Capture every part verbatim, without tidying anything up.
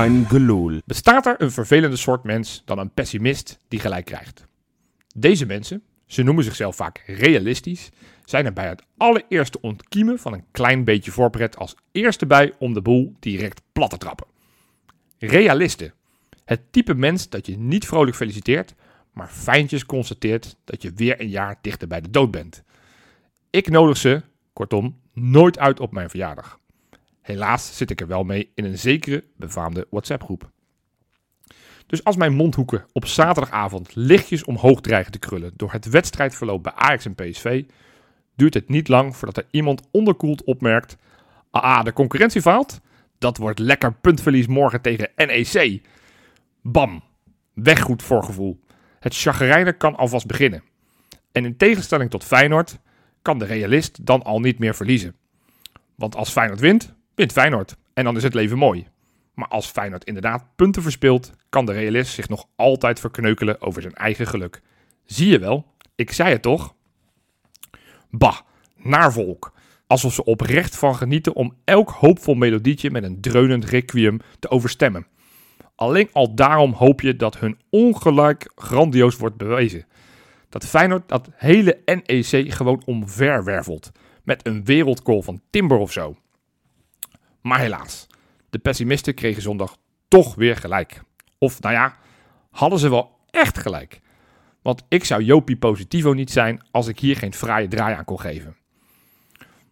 Kein gelul. Bestaat er een vervelende soort mens dan een pessimist die gelijk krijgt? Deze mensen, ze noemen zichzelf vaak realistisch, zijn er bij het allereerste ontkiemen van een klein beetje voorpret als eerste bij om de boel direct plat te trappen. Realisten. Het type mens dat je niet vrolijk feliciteert, maar fijntjes constateert dat je weer een jaar dichter bij de dood bent. Ik nodig ze, kortom, nooit uit op mijn verjaardag. Helaas zit ik er wel mee in een zekere befaamde WhatsApp-groep. Dus als mijn mondhoeken op zaterdagavond lichtjes omhoog dreigen te krullen door het wedstrijdverloop bij Ajax en P S V, duurt het niet lang voordat er iemand onderkoeld opmerkt: ah, de concurrentie faalt? Dat wordt lekker puntverlies morgen tegen N E C. Bam, weggoed voorgevoel. Het chagrijnen kan alvast beginnen. En in tegenstelling tot Feyenoord kan de realist dan al niet meer verliezen. Want als Feyenoord wint, wint Feyenoord. En dan is het leven mooi. Maar als Feyenoord inderdaad punten verspeelt, kan de realist zich nog altijd verkneukelen over zijn eigen geluk. Zie je wel, ik zei het toch? Bah, naar volk. Alsof ze oprecht van genieten om elk hoopvol melodietje met een dreunend requiem te overstemmen. Alleen al daarom hoop je dat hun ongelijk grandioos wordt bewezen. Dat Feyenoord dat hele N E C gewoon omverwervelt. Met een wereldgoal van Timber of zo. Maar helaas, de pessimisten kregen zondag toch weer gelijk. Of nou ja, hadden ze wel echt gelijk. Want ik zou Jopie Positivo niet zijn als ik hier geen fraaie draai aan kon geven.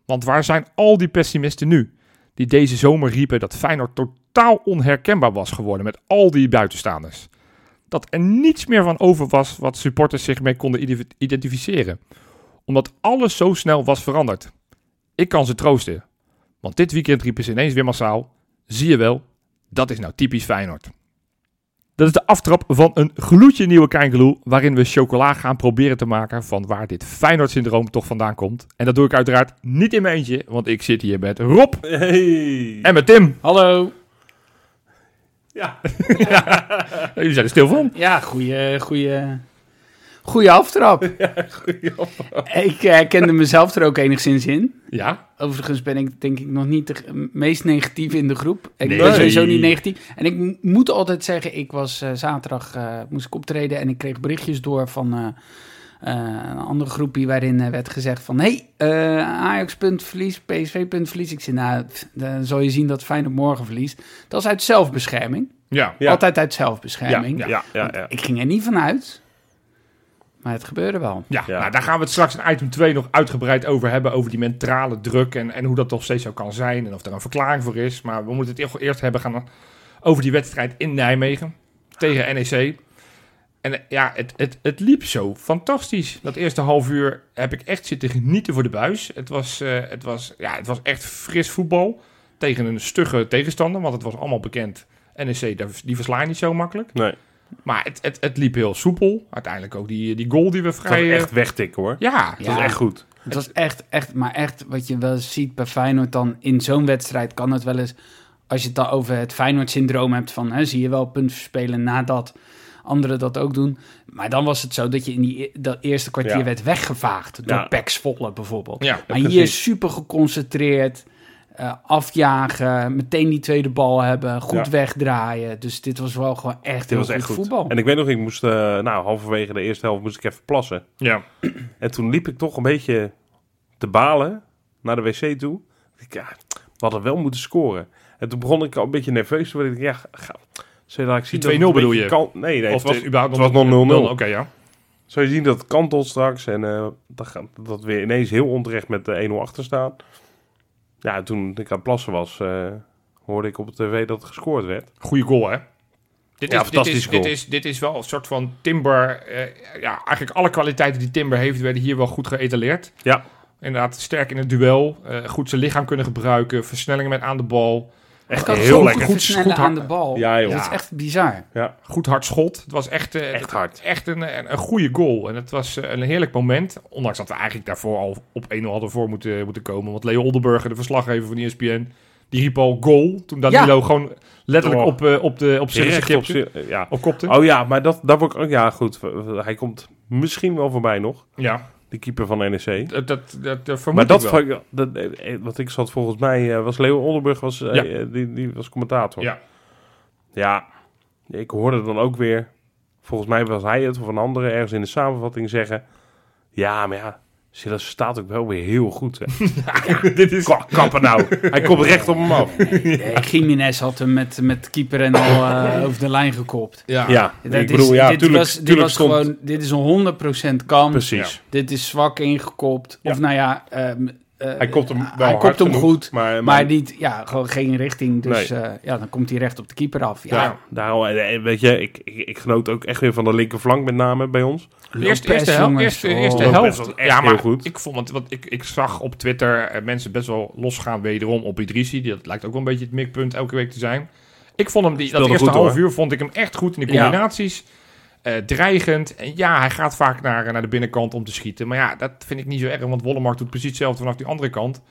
Want waar zijn al die pessimisten nu? Die deze zomer riepen dat Feyenoord totaal onherkenbaar was geworden met al die buitenstaanders. Dat er niets meer van over was wat supporters zich mee konden identificeren. Omdat alles zo snel was veranderd. Ik kan ze troosten. Want dit weekend riepen ze ineens weer massaal: zie je wel, dat is nou typisch Feyenoord. Dat is de aftrap van een gloedje nieuwe Kein Gelul, waarin we chocola gaan proberen te maken van waar dit Feyenoord-syndroom toch vandaan komt. En dat doe ik uiteraard niet in mijn eentje, want ik zit hier met Rob. Hey. En met Tim. Hallo. Ja. Ja. Jullie zijn er stil van. Ja, goeie, goeie, goeie aftrap. Ja, goeie aftrap. Ik uh, kende mezelf er ook enigszins in. Ja. Overigens ben ik denk ik nog niet de meest negatief in de groep. Ik nee. ben sowieso niet negatief. En ik m- moet altijd zeggen, ik was uh, zaterdag uh, moest ik optreden en ik kreeg berichtjes door van uh, uh, een andere groepie waarin uh, werd gezegd van: hey, uh, Ajax punt verlies, P S V punt verlies. Ik zei: nou, pff, dan zal je zien dat Feyenoord morgen verliest. Dat is uit zelfbescherming. Ja. ja. Altijd uit zelfbescherming. Ja. Ja. Ja, ja, ja. Ik ging er niet vanuit. Maar het gebeurde wel. Ja, ja. Nou, daar gaan we het straks in item twee nog uitgebreid over hebben. Over die mentale druk en, en hoe dat toch steeds zo kan zijn. En of er een verklaring voor is. Maar we moeten het eerst hebben gaan over die wedstrijd in Nijmegen. Tegen N E C. En ja, het, het, het liep zo fantastisch. Dat eerste half uur heb ik echt zitten genieten voor de buis. Het was, uh, het was, ja, het was echt fris voetbal. Tegen een stugge tegenstander. Want het was allemaal bekend. N E C, die verslaan je niet zo makkelijk. Nee. Maar het, het, het liep heel soepel. Uiteindelijk ook die, die goal die we vrij... Het was echt wegtikken hoor. Ja, het ja, was echt goed. Het was echt, echt, maar echt wat je wel ziet bij Feyenoord dan in zo'n wedstrijd kan het wel eens... Als je het dan over het Feyenoord-syndroom hebt van... Hè, zie je wel punten verspelen nadat anderen dat ook doen. Maar dan was het zo dat je in die, dat eerste kwartier ja. werd weggevaagd. Door ja. P E C's Volle bijvoorbeeld. Ja, maar hier is super geconcentreerd... Uh, afjagen, meteen die tweede bal hebben, goed ja. wegdraaien. Dus dit was wel gewoon echt heel goed, echt goed voetbal. En ik weet nog, ik moest, uh, nou, halverwege de eerste helft moest ik even plassen. Ja. En toen liep ik toch een beetje te balen naar de wc toe. Ik, ja, we hadden wel moeten scoren. En toen begon ik al een beetje nerveus te worden. Ja, ga, zodat ik zie die twee nul bedoel je? Kan, nee, nee, of het was, de, het was nog nul nul. Oké, okay, ja. Zou je zien dat het kantelt straks en uh, dat, dat we ineens heel onterecht met de een nul achter staan. Ja, toen ik aan het plassen was, uh, hoorde ik op de tv dat het gescoord werd. Goeie goal, hè? Dit ja, is, fantastisch dit is, goal. Dit is, dit is wel een soort van Timber... Uh, ja, eigenlijk alle kwaliteiten die Timber heeft, werden hier wel goed geëtaleerd. Ja. Inderdaad, sterk in het duel. Uh, goed zijn lichaam kunnen gebruiken. Versnellingen met aan de bal. Echt heel, heel lekker. Goed snel aan de bal. Ja, joh. Ja. Dat is echt bizar. Ja. Goed hard schot. Het was echt, uh, echt, hard. echt een, een, een goede goal. En het was uh, een heerlijk moment. Ondanks dat we eigenlijk daarvoor al op één nul hadden voor moeten, moeten komen. Want Leo Oldenburger, de verslaggever van E S P N, die riep al goal. Toen Danilo ja. gewoon letterlijk oh. op, uh, op, de, op zijn kopte. Ja. Oh ja, maar dat, dat wordt ook... Ja, goed. Hij komt misschien wel voorbij nog. Ja. De keeper van N E C. Dat, dat, dat, dat vermoed maar ik dat, wel. dat, wat ik zat volgens mij, was Leo Oldenburg, was, ja. uh, die, die was commentator. Ja. Ja, ik hoorde dan ook weer, volgens mij was hij het of een andere ergens in de samenvatting zeggen, ja, maar ja, Cillessen staat ook wel weer heel goed. Hè. Ja, dit is... Kappen nou. Hij komt recht op hem af. Giménez had hem met, met keeper en al uh, over de lijn gekopt. Ja, ja. Dat ik is, bedoel, ja, dit tuurlijk, was, dit tuurlijk was stond... gewoon, dit is een honderd procent kans. Precies. Ja. Dit is zwak ingekopt. Of ja. nou ja... Um, Uh, hij kopt hem wel hij kopt hem goed, maar, maar... maar niet, ja, gewoon geen richting. Dus nee. uh, ja, dan komt hij recht op de keeper af. Ja, ja daarom, weet je, ik, ik, ik genoot ook echt weer van de linkerflank met name bij ons. Eerst, Lopez, eerste hel- eerste, oh, eerste helft. Was echt ja, maar heel goed. Ik vond het, want ik, ik zag op Twitter mensen best wel losgaan wederom op Idrissi. Dat lijkt ook wel een beetje het mikpunt elke week te zijn. Ik vond hem die dat eerste goed, half hoor. uur vond ik hem echt goed in de combinaties. Ja. Uh, dreigend. En ja, hij gaat vaak naar, naar de binnenkant om te schieten. Maar ja, dat vind ik niet zo erg, want Wålemark doet precies hetzelfde vanaf die andere kant.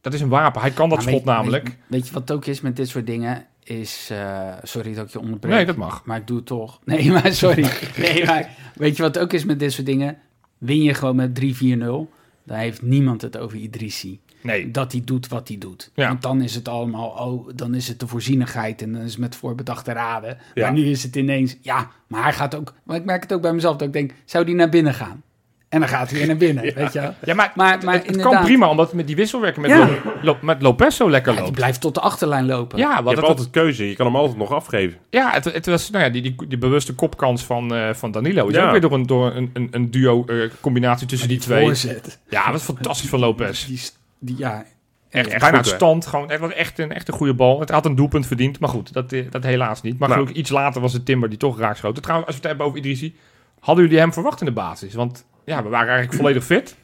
Dat is een wapen. Hij kan dat maar schot weet, namelijk. Weet, weet je wat het ook is met dit soort dingen? Is, uh, sorry dat ik je onderbreek. Nee, dat mag. Maar ik doe het toch. Nee, maar sorry. nee, maar weet je wat het ook is met dit soort dingen? Win je gewoon met drie vier nul, dan heeft niemand het over Idrissi. Nee. Dat hij doet wat hij doet. Ja. Want dan is het allemaal, oh, dan is het de voorzienigheid en dan is het met voorbedachte raden. Ja. Maar nu is het ineens, ja, maar hij gaat ook... Maar ik merk het ook bij mezelf, dat ik denk, zou die naar binnen gaan? En dan gaat hij weer naar binnen, ja. weet je wel. Ja, maar, maar, maar het, het kan prima, omdat met die wisselwerken met, ja. Lo- Lo- met Lopez zo lekker ja, loopt. Hij blijft tot de achterlijn lopen. Ja, je hebt het, altijd keuze, je kan hem altijd nog afgeven. Ja, het, het was nou ja, die, die, die bewuste kopkans van, uh, van Danilo. Is ja. ook weer door een, door een, een, een duo-combinatie uh, tussen die, die twee. Voorzet. Ja, dat is fantastisch van Lopez. Die st- Die, ja, echt, echt bijna goed, stand. Gewoon, het was echt een, echt een goede bal. Het had een doelpunt verdiend, maar goed, dat, dat helaas niet. Maar nou. Gelukkig iets later was het Timber die toch raakschoot. Trouwens, als we het hebben over Idrissi, hadden jullie hem verwacht in de basis? Want ja, we waren eigenlijk volledig fit.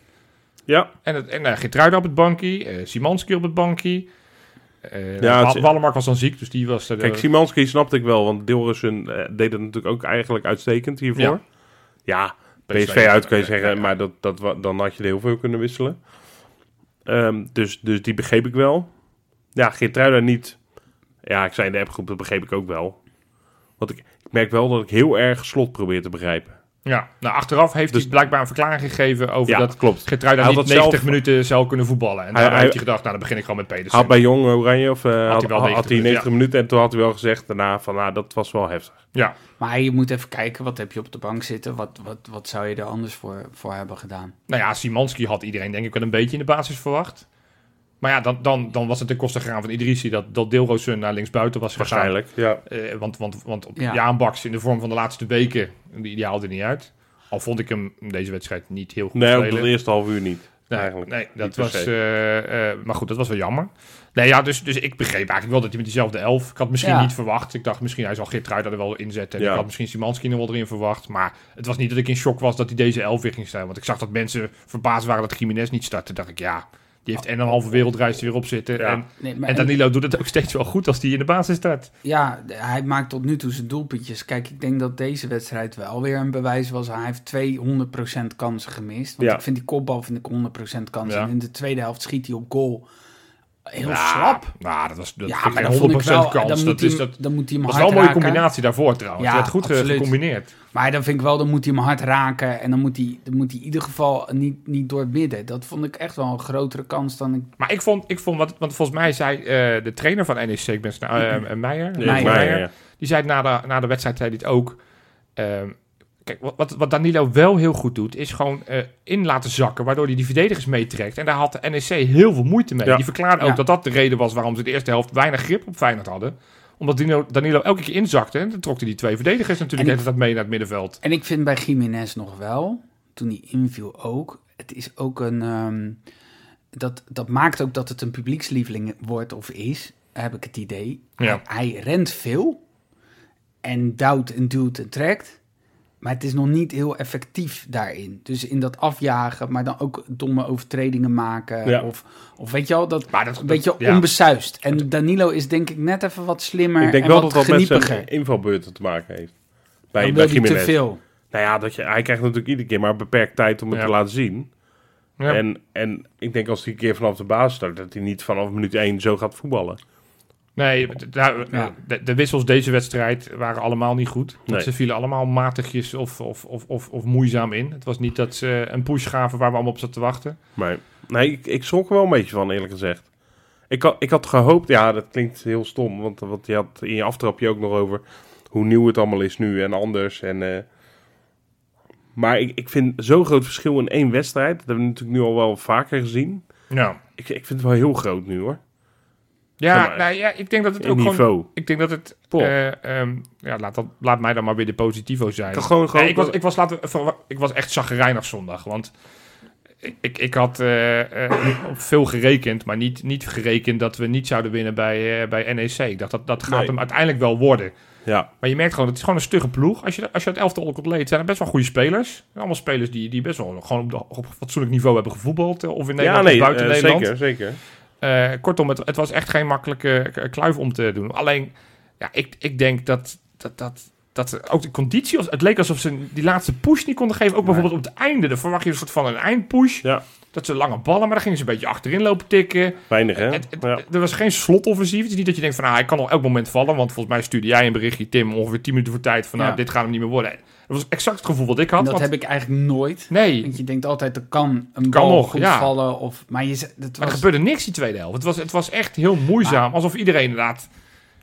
Ja. En, het, en uh, Geertruida op het bankje, uh, Szymański op het bankje. Uh, ja, Wålemark was dan ziek, dus die was... Uh, Kijk, Szymański snapte ik wel, want Dilrosun uh, deed het natuurlijk ook eigenlijk uitstekend hiervoor. Ja, ja P S V uit kun je uh, zeggen, uh, maar dat, dat, dan had je er heel veel kunnen wisselen. Um, dus, dus die begreep ik wel. Ja, Geertruida niet. Ja, ik zei in de appgroep, dat begreep ik ook wel. Want ik, ik merk wel dat ik heel erg Slot probeer te begrijpen. Ja, nou achteraf heeft dus, hij blijkbaar een verklaring gegeven over ja, dat klopt. Geertruida niet negentig zelf, minuten zou kunnen voetballen. En daar heeft hij gedacht, nou dan begin ik gewoon met Pedersen. Had bij Jong Oranje, of uh, had, had, had, had hij negentig ja. minuten en toen had hij wel gezegd daarna van, nou dat was wel heftig. Ja. Maar je moet even kijken, wat heb je op de bank zitten? Wat, wat, wat zou je er anders voor, voor hebben gedaan? Nou ja, Szymański had iedereen denk ik wel een beetje in de basis verwacht. Maar ja, dan, dan, dan was het ten koste gegaan van Idrissi dat, dat Dilrosun naar linksbuiten was gegaan. Waarschijnlijk, ja. Uh, want want, want op ja. Jaan Baks in de vorm van de laatste weken, die, die haalde niet uit. Al vond ik hem deze wedstrijd niet heel goed. Nee, ook de eerste half uur niet. Nee, eigenlijk. Nee, dat niet was... Uh, uh, maar goed, dat was wel jammer. Nee, ja, dus, dus ik begreep eigenlijk wel dat hij met diezelfde elf... Ik had misschien ja. niet verwacht. Ik dacht misschien, hij zal Geertruida er wel inzetten. En ja. ik had misschien Szymański nog wel erin verwacht. Maar het was niet dat ik in shock was dat hij deze elf weer ging staan. Want ik zag dat mensen verbaasd waren dat Giménez niet startte. Dacht ik, ja... Die heeft en een halve wereldreis weer op zitten. Ja. En, nee, en Danilo en, doet het ook steeds wel goed als hij in de basis staat. Ja, hij maakt tot nu toe zijn doelpuntjes. Kijk, ik denk dat deze wedstrijd wel weer een bewijs was. Hij heeft tweehonderd procent kansen gemist. Want ja. ik vind die kopbal vind ik honderd procent kansen. Ja. En in de tweede helft schiet hij op goal. Heel ja, slap. Nou, dat was dat ja, maar honderd procent ik wel, kans. Dan dat, hij, is, dat, dan moet hij hem dat hard raken. Dat is wel een mooie combinatie daarvoor trouwens. Ja, je hebt goed absoluut. gecombineerd. Maar dan vind ik wel, dan moet hij hem hard raken. En dan moet hij, dan moet hij in ieder geval niet, niet door het midden. Dat vond ik echt wel een grotere kans dan ik... Maar ik vond, ik vond wat, want volgens mij zei uh, de trainer van N E C, ik ben uh, uh, Meijer, nee, Meijer, Meijer ja. die zei na de, na de wedstrijd zei dit ook... Uh, Kijk, wat, wat Danilo wel heel goed doet, is gewoon uh, in laten zakken, waardoor hij die verdedigers meetrekt. En daar had de N E C heel veel moeite mee. Ja. Die verklaarde ook ja. dat dat de reden was waarom ze de eerste helft weinig grip op Feyenoord hadden. Omdat Danilo, Danilo elke keer inzakte en dan trok hij die twee verdedigers natuurlijk ik, dat mee naar het middenveld. En ik vind bij Giménez nog wel, toen hij inviel ook, het is ook een... Um, dat, dat maakt ook dat het een publiekslieveling wordt of is, heb ik het idee. Ja. Hij, hij rent veel en duwt en duwt en trekt. Maar het is nog niet heel effectief daarin. Dus in dat afjagen, maar dan ook domme overtredingen maken. Ja. Of, of weet je al, dat, maar dat een beetje ja. onbesuist. En Danilo is denk ik net even wat slimmer. Ik denk en wel wat dat dat met zijn invalbeurten te maken heeft. Bij, dan bij wil hij te veel. Nou ja, dat je, hij krijgt natuurlijk iedere keer maar een beperkt tijd om het ja. te laten zien. Ja. En, en ik denk als hij een keer vanaf de basis start, dat hij niet vanaf minuut één zo gaat voetballen. Nee, de, de, de wissels deze wedstrijd waren allemaal niet goed. Nee. Ze vielen allemaal matigjes of, of, of, of, of moeizaam in. Het was niet dat ze een push gaven waar we allemaal op zaten te wachten. Nee, nee ik, ik schrok er wel een beetje van, eerlijk gezegd. Ik had, ik had gehoopt, ja, dat klinkt heel stom, want, want je had in je aftrapje ook nog over hoe nieuw het allemaal is nu en anders. En, uh, maar ik, ik vind zo'n groot verschil in één wedstrijd, dat hebben we natuurlijk nu al wel vaker gezien. Ja. Ik, ik vind het wel heel groot nu, hoor. Ja, zeg maar, nou, ja, ik denk dat het ook niveau. Gewoon... Ik denk dat het... Uh, um, ja, laat, dat, laat mij dan maar weer de positivo zijn. Dat gewoon, gewoon, nee, ik, was, ik, was laten, ik was echt chagrijnig zondag, want... Ik, ik, ik had uh, uh, veel gerekend, maar niet, niet gerekend dat we niet zouden winnen bij, uh, bij N E C. Ik dacht, dat, dat gaat nee. hem uiteindelijk wel worden. Ja. Maar je merkt gewoon, het is gewoon een stugge ploeg. Als je, als je het elftal ontleedt, zijn er best wel goede spelers. Allemaal spelers die, die best wel gewoon op, de, op fatsoenlijk niveau hebben gevoetbald. Of in Nederland, ja, nee, of buiten uh, Nederland. Zeker, zeker. Uh, kortom, het, het was echt geen makkelijke kluif om te doen. Alleen, ja, ik, ik denk dat... dat, dat Dat ook de conditie, het leek alsof ze die laatste push niet konden geven. Ook bijvoorbeeld op het einde. Dan verwacht je een soort van een eindpush. Ja. Dat ze lange ballen, maar dan gingen ze een beetje achterin lopen tikken. Weinig, hè? Het, het, ja. Er was geen slotoffensief. Het is niet dat je denkt van, ah, hij kan op elk moment vallen. Want volgens mij stuurde jij een berichtje, Tim, ongeveer tien minuten voor tijd van, ja. ah, dit gaat hem niet meer worden. Dat was exact het gevoel wat ik had. Dat want... heb ik eigenlijk nooit. Nee. Want je denkt altijd, er kan een kan bal nog, goed ja. vallen. Of... Maar, je, dat was... maar er gebeurde niks die tweede helft. Het was, het was echt heel moeizaam. Maar... Alsof iedereen inderdaad...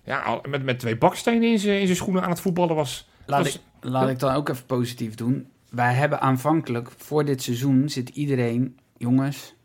Ja, met, met twee bakstenen in zijn schoenen aan het voetballen was... Laat, was... Ik, laat ik dan ook even positief doen. Wij hebben aanvankelijk, voor dit seizoen, zit iedereen... Jongens,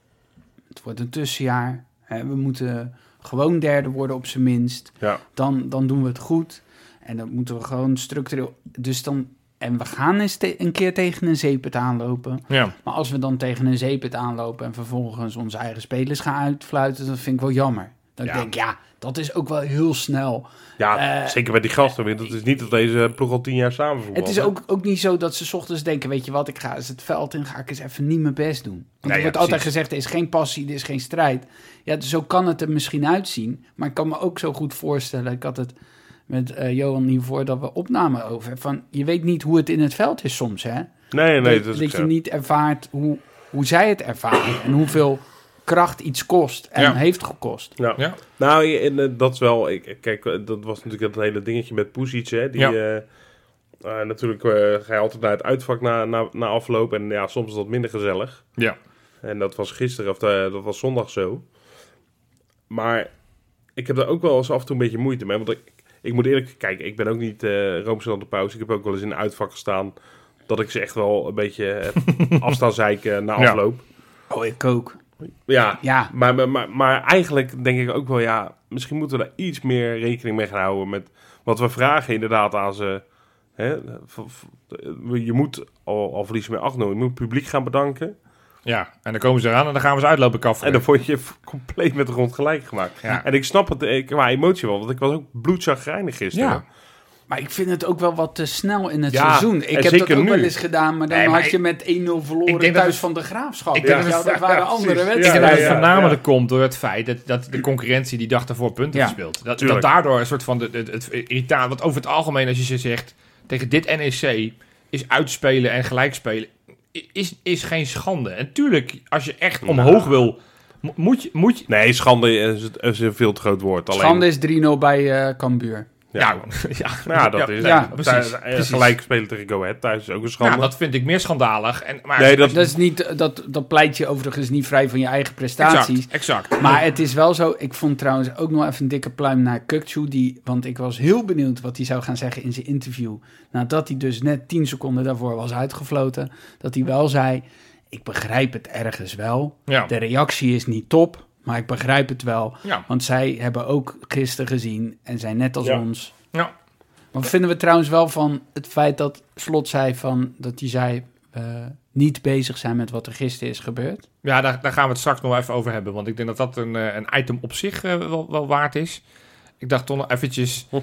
het wordt een tussenjaar. Hè, we moeten gewoon derde worden op zijn minst. Ja. Dan, dan doen we het goed. En dan moeten we gewoon structureel... Dus dan, en we gaan eens te, een keer tegen een zeepert aanlopen. Ja. Maar als we dan tegen een zeepert aanlopen... en vervolgens onze eigen spelers gaan uitfluiten... dat vind ik wel jammer. Dan ja. denk ik, ja... Dat is ook wel heel snel. Ja, uh, zeker bij die gasten. Uh, dat is niet dat deze ploeg al tien jaar samen voetbalt. Het is ook, ook niet zo dat ze 's ochtends denken... weet je wat, ik ga eens het veld in, ga ik eens even niet mijn best doen. Want nee, er ja, wordt precies. altijd gezegd, er is geen passie, er is geen strijd. Ja, dus zo kan het er misschien uitzien. Maar ik kan me ook zo goed voorstellen... ik had het met uh, Johan hiervoor dat we opnamen over... van je weet niet hoe het in het veld is soms, hè? Nee, nee. Dat, dat, dat je niet ervaart hoe, hoe zij het ervaren en hoeveel... kracht iets kost en ja. heeft gekost. Ja. Ja. Nou, en dat is wel... Kijk, dat was natuurlijk dat hele dingetje met Pušić, hè, die ja. uh, uh, natuurlijk uh, ga je altijd naar het uitvak na, na, na afloop en ja, soms is dat minder gezellig. Ja. En dat was gisteren, of uh, dat was zondag zo. Maar ik heb daar ook wel eens af en toe een beetje moeite mee, want ik, ik moet eerlijk kijken, ik ben ook niet uh, roomser dan de paus. Ik heb ook wel eens in een uitvak gestaan dat ik ze echt wel een beetje afstaan zeiken na afloop. Ja. Oh, ik ook. Ja, ja. Maar, maar, maar eigenlijk denk ik ook wel, ja, misschien moeten we daar iets meer rekening mee gaan houden met wat we vragen inderdaad aan ze. Hè, je moet, al, al verlies je met acht nul, je moet het publiek gaan bedanken. Ja, en dan komen ze eraan en dan gaan we ze uitlopen kaffen. En dan word je compleet met de grond gelijk gemaakt. Ja. En ik snap het, ik, maar emotie wel, want ik was ook bloedzagrijnig gisteren. Ja. Maar ik vind het ook wel wat te snel in het ja, seizoen. Ik heb dat ook nu wel eens gedaan, maar dan nee, maar had je met één nul verloren thuis we, van de Graafschap. Ik denk ja, dat, dat waren ja, andere precies. wedstrijden. Ja, ja, ja, ja. Ik denk dat het voornamelijk komt door het feit dat, dat de concurrentie die dag daarvoor punten ja, speelt. Dat, dat daardoor een soort van de, de, het irritant. Want over het algemeen, als je ze zegt, tegen dit N E C is uitspelen en gelijkspelen, is, is geen schande. En tuurlijk, als je echt omhoog ja. wil... Moet je, moet je... Nee, schande is, is een veel te groot woord. Alleen... Schande is drie nul bij uh, Cambuur. Ja, ja, ja. Nou, dat is ja, precies, precies. Gelijk spelen tegen Go Ahead thuis is ook een schande. Ja, dat vind ik meer schandalig. En, maar nee, dat... Dat, is niet, dat, dat pleit je overigens niet vrij van je eigen prestaties. Exact, exact. Maar het is wel zo, ik vond trouwens ook nog even een dikke pluim naar Kukçu, die, want ik was heel benieuwd wat hij zou gaan zeggen in zijn interview. Nadat hij dus net tien seconden daarvoor was uitgefloten, dat hij wel zei, ik begrijp het ergens wel. Ja. De reactie is niet top. Maar ik begrijp het wel, ja. want zij hebben ook gisteren gezien en zijn net als ja. ons. Ja. Wat vinden we trouwens wel van het feit dat Slot zei van dat hij zei uh, niet bezig zijn met wat er gisteren is gebeurd? Ja, daar, daar gaan we het straks nog even over hebben, want ik denk dat dat een, een item op zich uh, wel, wel waard is. Ik dacht toch nog eventjes uh,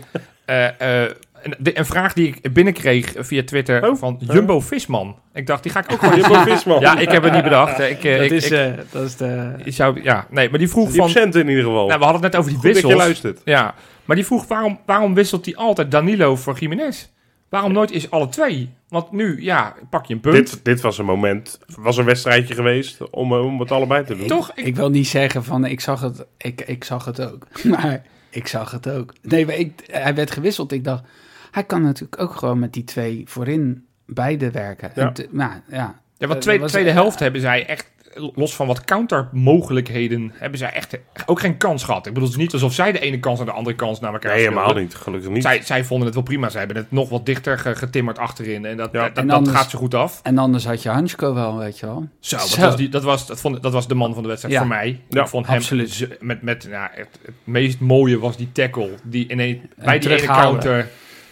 uh, een, de, een vraag die ik binnenkreeg via Twitter oh, van Jumbo oh. Visman. Ik dacht, die ga ik ook gewoon... Jumbo Visman. Ja, ik heb het niet bedacht. Ik, dat, ik, is, ik, uh, dat is de... Zou, ja, nee, maar die vroeg die van... Cent in ieder geval. Nou, we hadden het net over die wissels. Goed dat je luistert. Ja, maar die vroeg, waarom, waarom wisselt hij altijd Danilo voor Giménez? Waarom nooit is alle twee? Want nu, ja, pak je een punt. Dit, dit was een moment, was een wedstrijdje geweest om, om het allebei te doen. Ik, Toch? Ik, ik wil niet zeggen van, ik zag het, ik, ik zag het ook. Maar... Ik zag het ook. Nee, maar ik, hij werd gewisseld. Ik dacht, hij kan natuurlijk ook gewoon met die twee voorin beide werken. Ja, en te, nou, ja. ja want twee, de tweede helft uh, hebben zij echt los van wat countermogelijkheden, hebben zij echt ook geen kans gehad. Ik bedoel, het is niet alsof zij de ene kans en de andere kans naar elkaar speelden. Nee, helemaal niet. Gelukkig niet. Zij, zij vonden het wel prima. Zij hebben het nog wat dichter getimmerd achterin. En dat, ja. dat, dat, en anders, dat gaat ze goed af. En anders had je Hancko wel, weet je wel. Zo, Zo. Dat, was die, dat, was, dat, vond, dat was de man van de wedstrijd ja. voor mij. Ja, ik vond absoluut. Hem met, met, nou, het, het meest mooie was die tackle. Die ineens, bij die ene counter,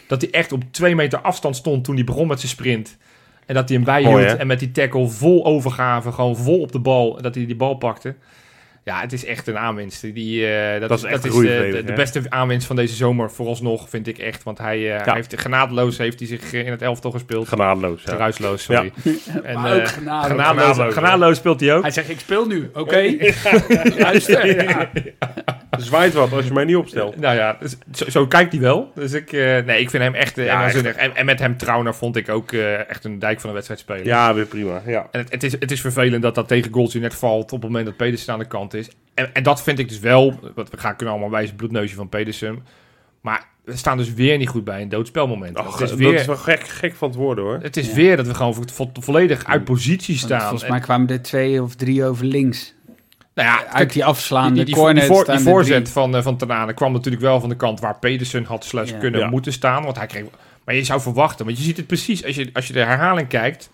dat hij echt op twee meter afstand stond toen hij begon met zijn sprint. En dat hij hem bijhield oh, en met die tackle vol overgave, gewoon vol op de bal, dat hij die bal pakte. Ja, het is echt een aanwinst. Die, uh, dat, dat is, echt dat is de, de, de beste aanwinst van deze zomer vooralsnog, vind ik echt. Want hij, uh, ja. hij heeft genadeloos heeft hij zich in het elftal gespeeld. Genadeloos, ja. Geruisloos, sorry. Ja. En, maar ook uh, genadeloos. Genadeloos, ja. genadeloos speelt hij ook. Hij zegt, ik speel nu, oké? Okay. Luister, ja. Zwaait wat als je mij niet opstelt. Nou ja, zo, zo kijkt hij wel. Dus ik, uh, nee, ik vind hem echt, uh, ja, echt. En, en met hem Trauner vond ik ook uh, echt een dijk van een wedstrijd spelen. Ja, weer prima. Ja. En het, het, is, het is vervelend dat dat tegen goals die net valt op het moment dat Pedersen aan de kant is. En, en dat vind ik dus wel. Want we gaan kunnen allemaal wijzen bloedneusje van Pedersen. Maar we staan dus weer niet goed bij een doodspelmoment. Och, het is weer, dat is wel gek, gek van het worden, hoor. Het is ja. weer dat we gewoon vo- vo- volledig uit positie staan. Want volgens mij kwamen er twee of drie over links. Nou ja, uit die afslaande die, die, die, corner. Die, voor, die voorzet drie. van, uh, van Tanane kwam natuurlijk wel van de kant waar Pedersen had slash yeah. kunnen ja. moeten staan. Want hij kreeg, maar je zou verwachten, want je ziet het precies als je, als je de herhaling kijkt.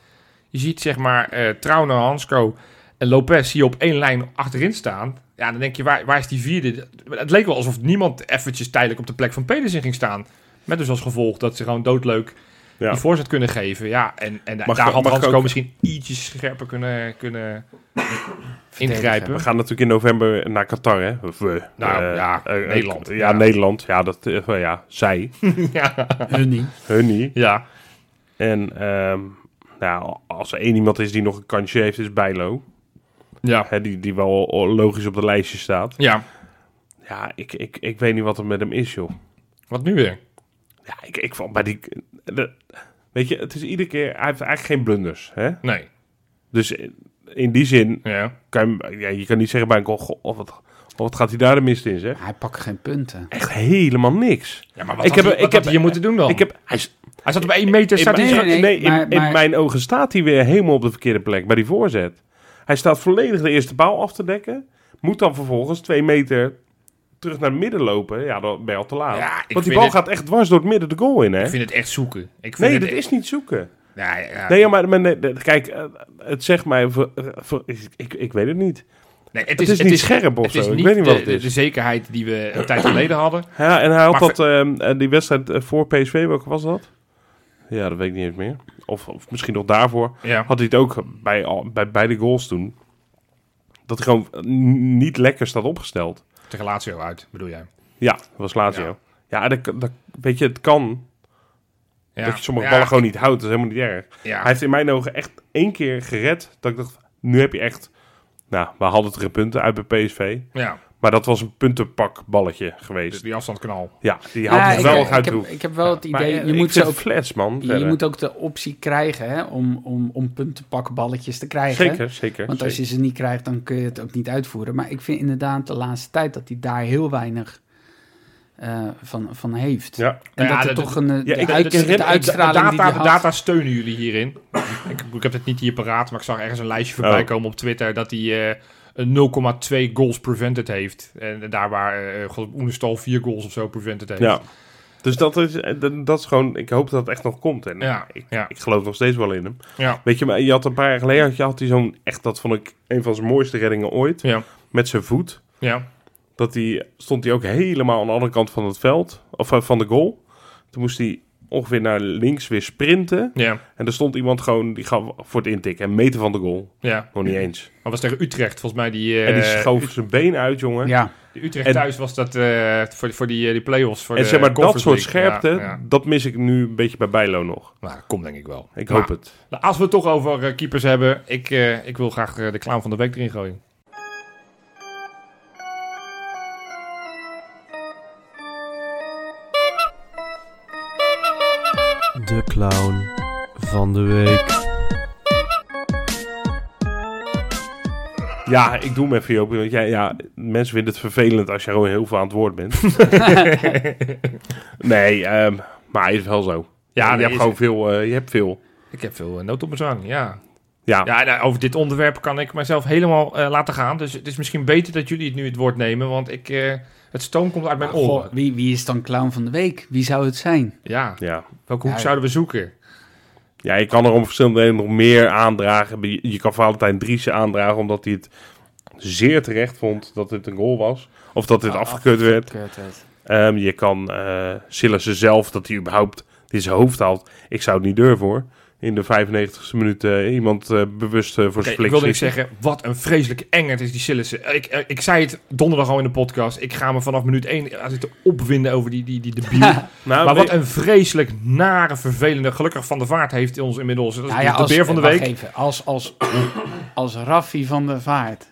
Je ziet zeg maar uh, Trauner, Hancko en Lopez hier op één lijn achterin staan. Ja, dan denk je, waar, waar is die vierde? Het leek wel alsof niemand eventjes tijdelijk op de plek van Pedersen ging staan. Met dus als gevolg dat ze gewoon doodleuk... Ja. die voorzet kunnen geven. Ja, en, en mag daar ik, had Hancko ook... misschien ietsjes scherper kunnen, kunnen ingrijpen. We gaan natuurlijk in november naar Qatar, hè? Of, uh, nou, uh, ja, uh, Nederland. Uh, ja, ja, Nederland. Ja, dat, uh, ja zij. ja. Hunnie. Hunnie. Ja. En um, nou, als er één iemand is die nog een kansje heeft, is Bijlow. Ja. Hè, die, die wel logisch op de lijstje staat. Ja. Ja, ik, ik, ik weet niet wat er met hem is, joh. Wat nu weer? Ja, ik, ik vond bij die... De, weet je, het is iedere keer... Hij heeft eigenlijk geen blunders, hè? Nee. Dus in, in die zin... Ja. Kan je, ja, je kan niet zeggen bij een goal... Of wat, wat gaat hij daar de mist in, zeg? Hij pakt geen punten. Echt helemaal niks. Ja, maar wat ik had, heb, wat ik had heb, je moeten doen dan? Ik heb, hij, hij zat op één meter... In, staat in, hij, nee, nee, nee, maar, in, maar, in mijn ogen staat hij weer helemaal op de verkeerde plek bij die voorzet. Hij staat volledig de eerste paal af te dekken. Moet dan vervolgens twee meter... terug naar het midden lopen, ja, dan ben je al te laat. Ja, want die bal het... gaat echt dwars door het midden de goal in, hè? Ik vind het echt zoeken. Ik vind nee, dat echt... is niet zoeken. Ja, ja, ja. Nee, maar, maar nee, kijk, het zegt mij... Voor, voor, ik, ik weet het niet. Nee, het, is, het, is het niet is, scherp of zo. Ik weet niet de, wat het is. De zekerheid die we een tijd geleden hadden. Ja, en hij had dat, ver... uh, die wedstrijd voor P S V, welke was dat? Ja, dat weet ik niet eens meer. Of, of misschien nog daarvoor. Ja. Had hij het ook bij, bij, bij de goals toen. Dat hij gewoon niet lekker staat opgesteld. Tegen Lazio uit, bedoel jij? Ja, dat was Lazio. Ja, ja dat, dat, weet je, het kan. Ja. Dat je sommige ja, ballen gewoon niet houdt, dat is helemaal niet erg. Ja. Hij heeft in mijn ogen echt één keer gered. Dat ik dacht, nu heb je echt... Nou, we hadden drie punten uit bij P S V. Ja. Maar dat was een puntenpakballetje geweest. Dus die afstandsknal. Ja, die haalt ja, het wel uit de hoek. Ik heb wel ja. het idee... Maar, je moet zo flats, man. Je, je moet ook de optie krijgen, hè, om, om, om puntenpakballetjes te krijgen. Zeker, zeker. Want als zeker. je ze niet krijgt, dan kun je het ook niet uitvoeren. Maar ik vind inderdaad de laatste tijd dat hij daar heel weinig uh, van, van heeft. Ja. En ja, dat ja, er de, toch een ja, de, de, uit, de, de uitstraling de, de data, die data steunen jullie hierin. ik, ik heb het niet hier paraat, maar ik zag ergens een lijstje voorbij oh. komen op Twitter dat hij... Uh, nul komma twee goals prevented heeft. En daar waar uh, Oenestal vier goals of zo prevented heeft. Ja. Dus dat is, dat is gewoon... Ik hoop dat het echt nog komt. En ja, ik, ja. ik geloof nog steeds wel in hem. Ja. Weet je, maar je had een paar jaar geleden... Had je had hij zo'n... Echt, dat vond ik een van zijn mooiste reddingen ooit. Ja. Met zijn voet. Ja. Dat hij... Stond hij ook helemaal aan de andere kant van het veld. Of uh, van de goal. Toen moest hij... ongeveer naar links weer sprinten. Ja. En er stond iemand gewoon, die gaf voor het intikken. Een meter van de goal. Ja. Nog niet eens. Maar dat was tegen Utrecht, volgens mij. Die, uh, en die schoof U- zijn been uit, jongen. Ja. De Utrecht en, thuis was dat uh, voor, voor die, uh, die play-offs. Voor en de, zeg maar, dat soort scherpte, ja, ja. dat mis ik nu een beetje bij Bijlow nog. Nou, dat komt denk ik wel. Ik maar, hoop het. Als we het toch over uh, keepers hebben, ik, uh, ik wil graag uh, de clown van de week erin gooien. De clown van de week. Ja, ik doe hem even, Joop. Want jij, ja, mensen vinden het vervelend als je gewoon heel veel aan het woord bent. nee, um, maar hij is wel zo. Ja, je hebt gewoon veel. Uh, je hebt veel. Ik heb veel uh, nood op mijn zang, ja. Ja, ja nou, over dit onderwerp kan ik mezelf helemaal uh, laten gaan. Dus het is misschien beter dat jullie het nu het woord nemen, want ik, uh, het stoom komt uit mijn oh, oren. Wie, wie is dan clown van de week? Wie zou het zijn? Ja, ja. Welke hoek ja, zouden we zoeken? Ja, je kan er om verschillende redenen nog meer aandragen. Je kan Valentijn Driessen aandragen, omdat hij het zeer terecht vond dat dit een goal was. Of dat dit oh, afgekeurd, afgekeurd werd. werd. Um, je kan uh, Cillessen zelf, dat hij überhaupt dit zijn hoofd haalt. Ik zou het niet durven hoor. In de vijfennegentigste minuut uh, iemand uh, bewust uh, voor zijn okay, ik wil niet zeggen, wat een vreselijke engert is die Cillessen. Ik, uh, ik zei het donderdag al in de podcast. Ik ga me vanaf minuut één zitten opwinden over die, die, die debiel. nou, maar wat een vreselijk nare, vervelende... Gelukkig Van der Vaart heeft ons inmiddels. Dat is nou ja, als, de beer van de week. Even, als, als, als Raffi van der Vaart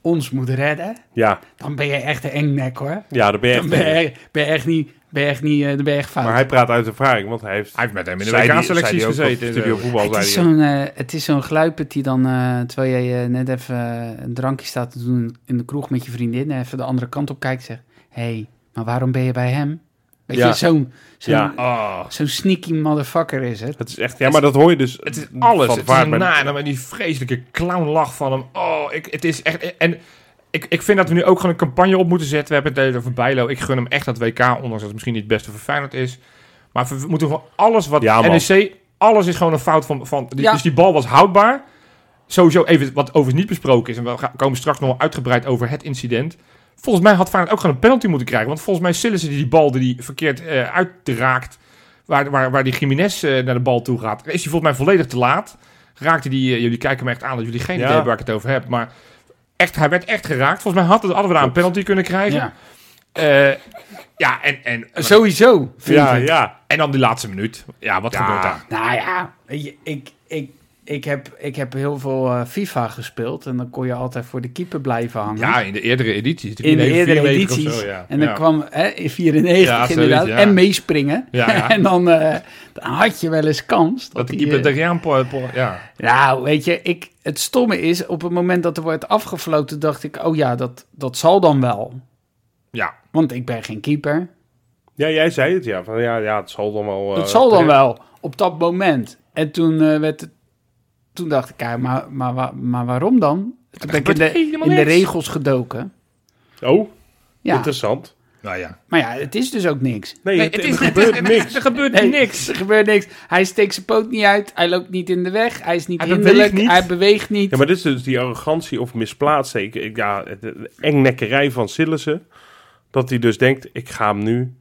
ons moet redden, ja, dan ben je echt een engnek hoor. Ja, dan ben je echt, dan ben je, ben je echt niet... Berg niet uh, de bergfout. Maar hij praat uit ervaring, want hij heeft, hij heeft met hem in de W K-selecties gezeten. In studio voetbal, het, is zo'n, uh, het is zo'n gluipert die dan, uh, terwijl jij uh, net even uh, een drankje staat te doen in de kroeg met je vriendin, even de andere kant op kijkt en zegt, hé, hey, maar waarom ben je bij hem? Weet ja. je, zo'n, zo'n, ja. oh. zo'n sneaky motherfucker is het. Het is echt, ja, maar dat hoor je dus. Het is alles. Van het is een naam en die vreselijke clownlach van hem. Oh, ik, het is echt... En, Ik, ik vind dat we nu ook gewoon een campagne op moeten zetten. We hebben het over Bijlow. Ik gun hem echt dat W K, ondanks dat het misschien niet het beste voor Feyenoord is. Maar we moeten gewoon alles wat... Ja, N E C, alles is gewoon een fout van... van die, ja. Dus die bal was houdbaar. Sowieso even wat overigens niet besproken is. En we gaan, komen straks nog wel uitgebreid over het incident. Volgens mij had Feyenoord ook gewoon een penalty moeten krijgen. Want volgens mij Cillessen die die bal die die verkeerd uh, uitraakt... Waar, waar, waar die Giménez uh, naar de bal toe gaat... is die volgens mij volledig te laat. Raakte die... Uh, jullie kijken me echt aan dat jullie geen ja. idee waar ik het over heb, maar... Echt, hij werd echt geraakt. Volgens mij hadden, hadden we daar een penalty kunnen krijgen. Ja, uh, ja en, en... Sowieso. Ja, ja. En dan die laatste minuut. Ja, wat ja. gebeurt daar? Nou ja, ik, ik, ik, heb, ik heb heel veel uh, FIFA gespeeld. En dan kon je altijd voor de keeper blijven hangen. Ja, in de eerdere edities. In de eerdere edities. Zo, ja. En dan ja. kwam hè, in vierennegentig ja, inderdaad. Ja. En meespringen. Ja, ja. En dan, uh, dan had je wel eens kans. Dat, dat de keeper tegenaan... Ja. Nou, weet je, ik... Het stomme is, op het moment dat er wordt afgefloten, dacht ik, oh ja, dat, dat zal dan wel. Ja. Want ik ben geen keeper. Ja, jij zei het, ja. Van, ja, ja het zal dan wel. Uh, het zal dan terecht. wel, op dat moment. En toen, uh, werd het, toen dacht ik, ja, maar, maar, maar, maar waarom dan? Toen ben ik in de, in de regels gedoken. Oh, ja. Interessant. Nou ja. Maar ja, het is dus ook niks. Nee, nee het, het is, er gebeurt er, niks. Er gebeurt nee, niks. Er gebeurt niks. Hij steekt zijn poot niet uit. Hij loopt niet in de weg. Hij is niet hij hinderlijk. Beweegt niet. Hij beweegt niet. Ja, maar dit is dus die arrogantie of misplaatst. Ja, de engnekkerij van Cillessen. Dat hij dus denkt, ik ga hem nu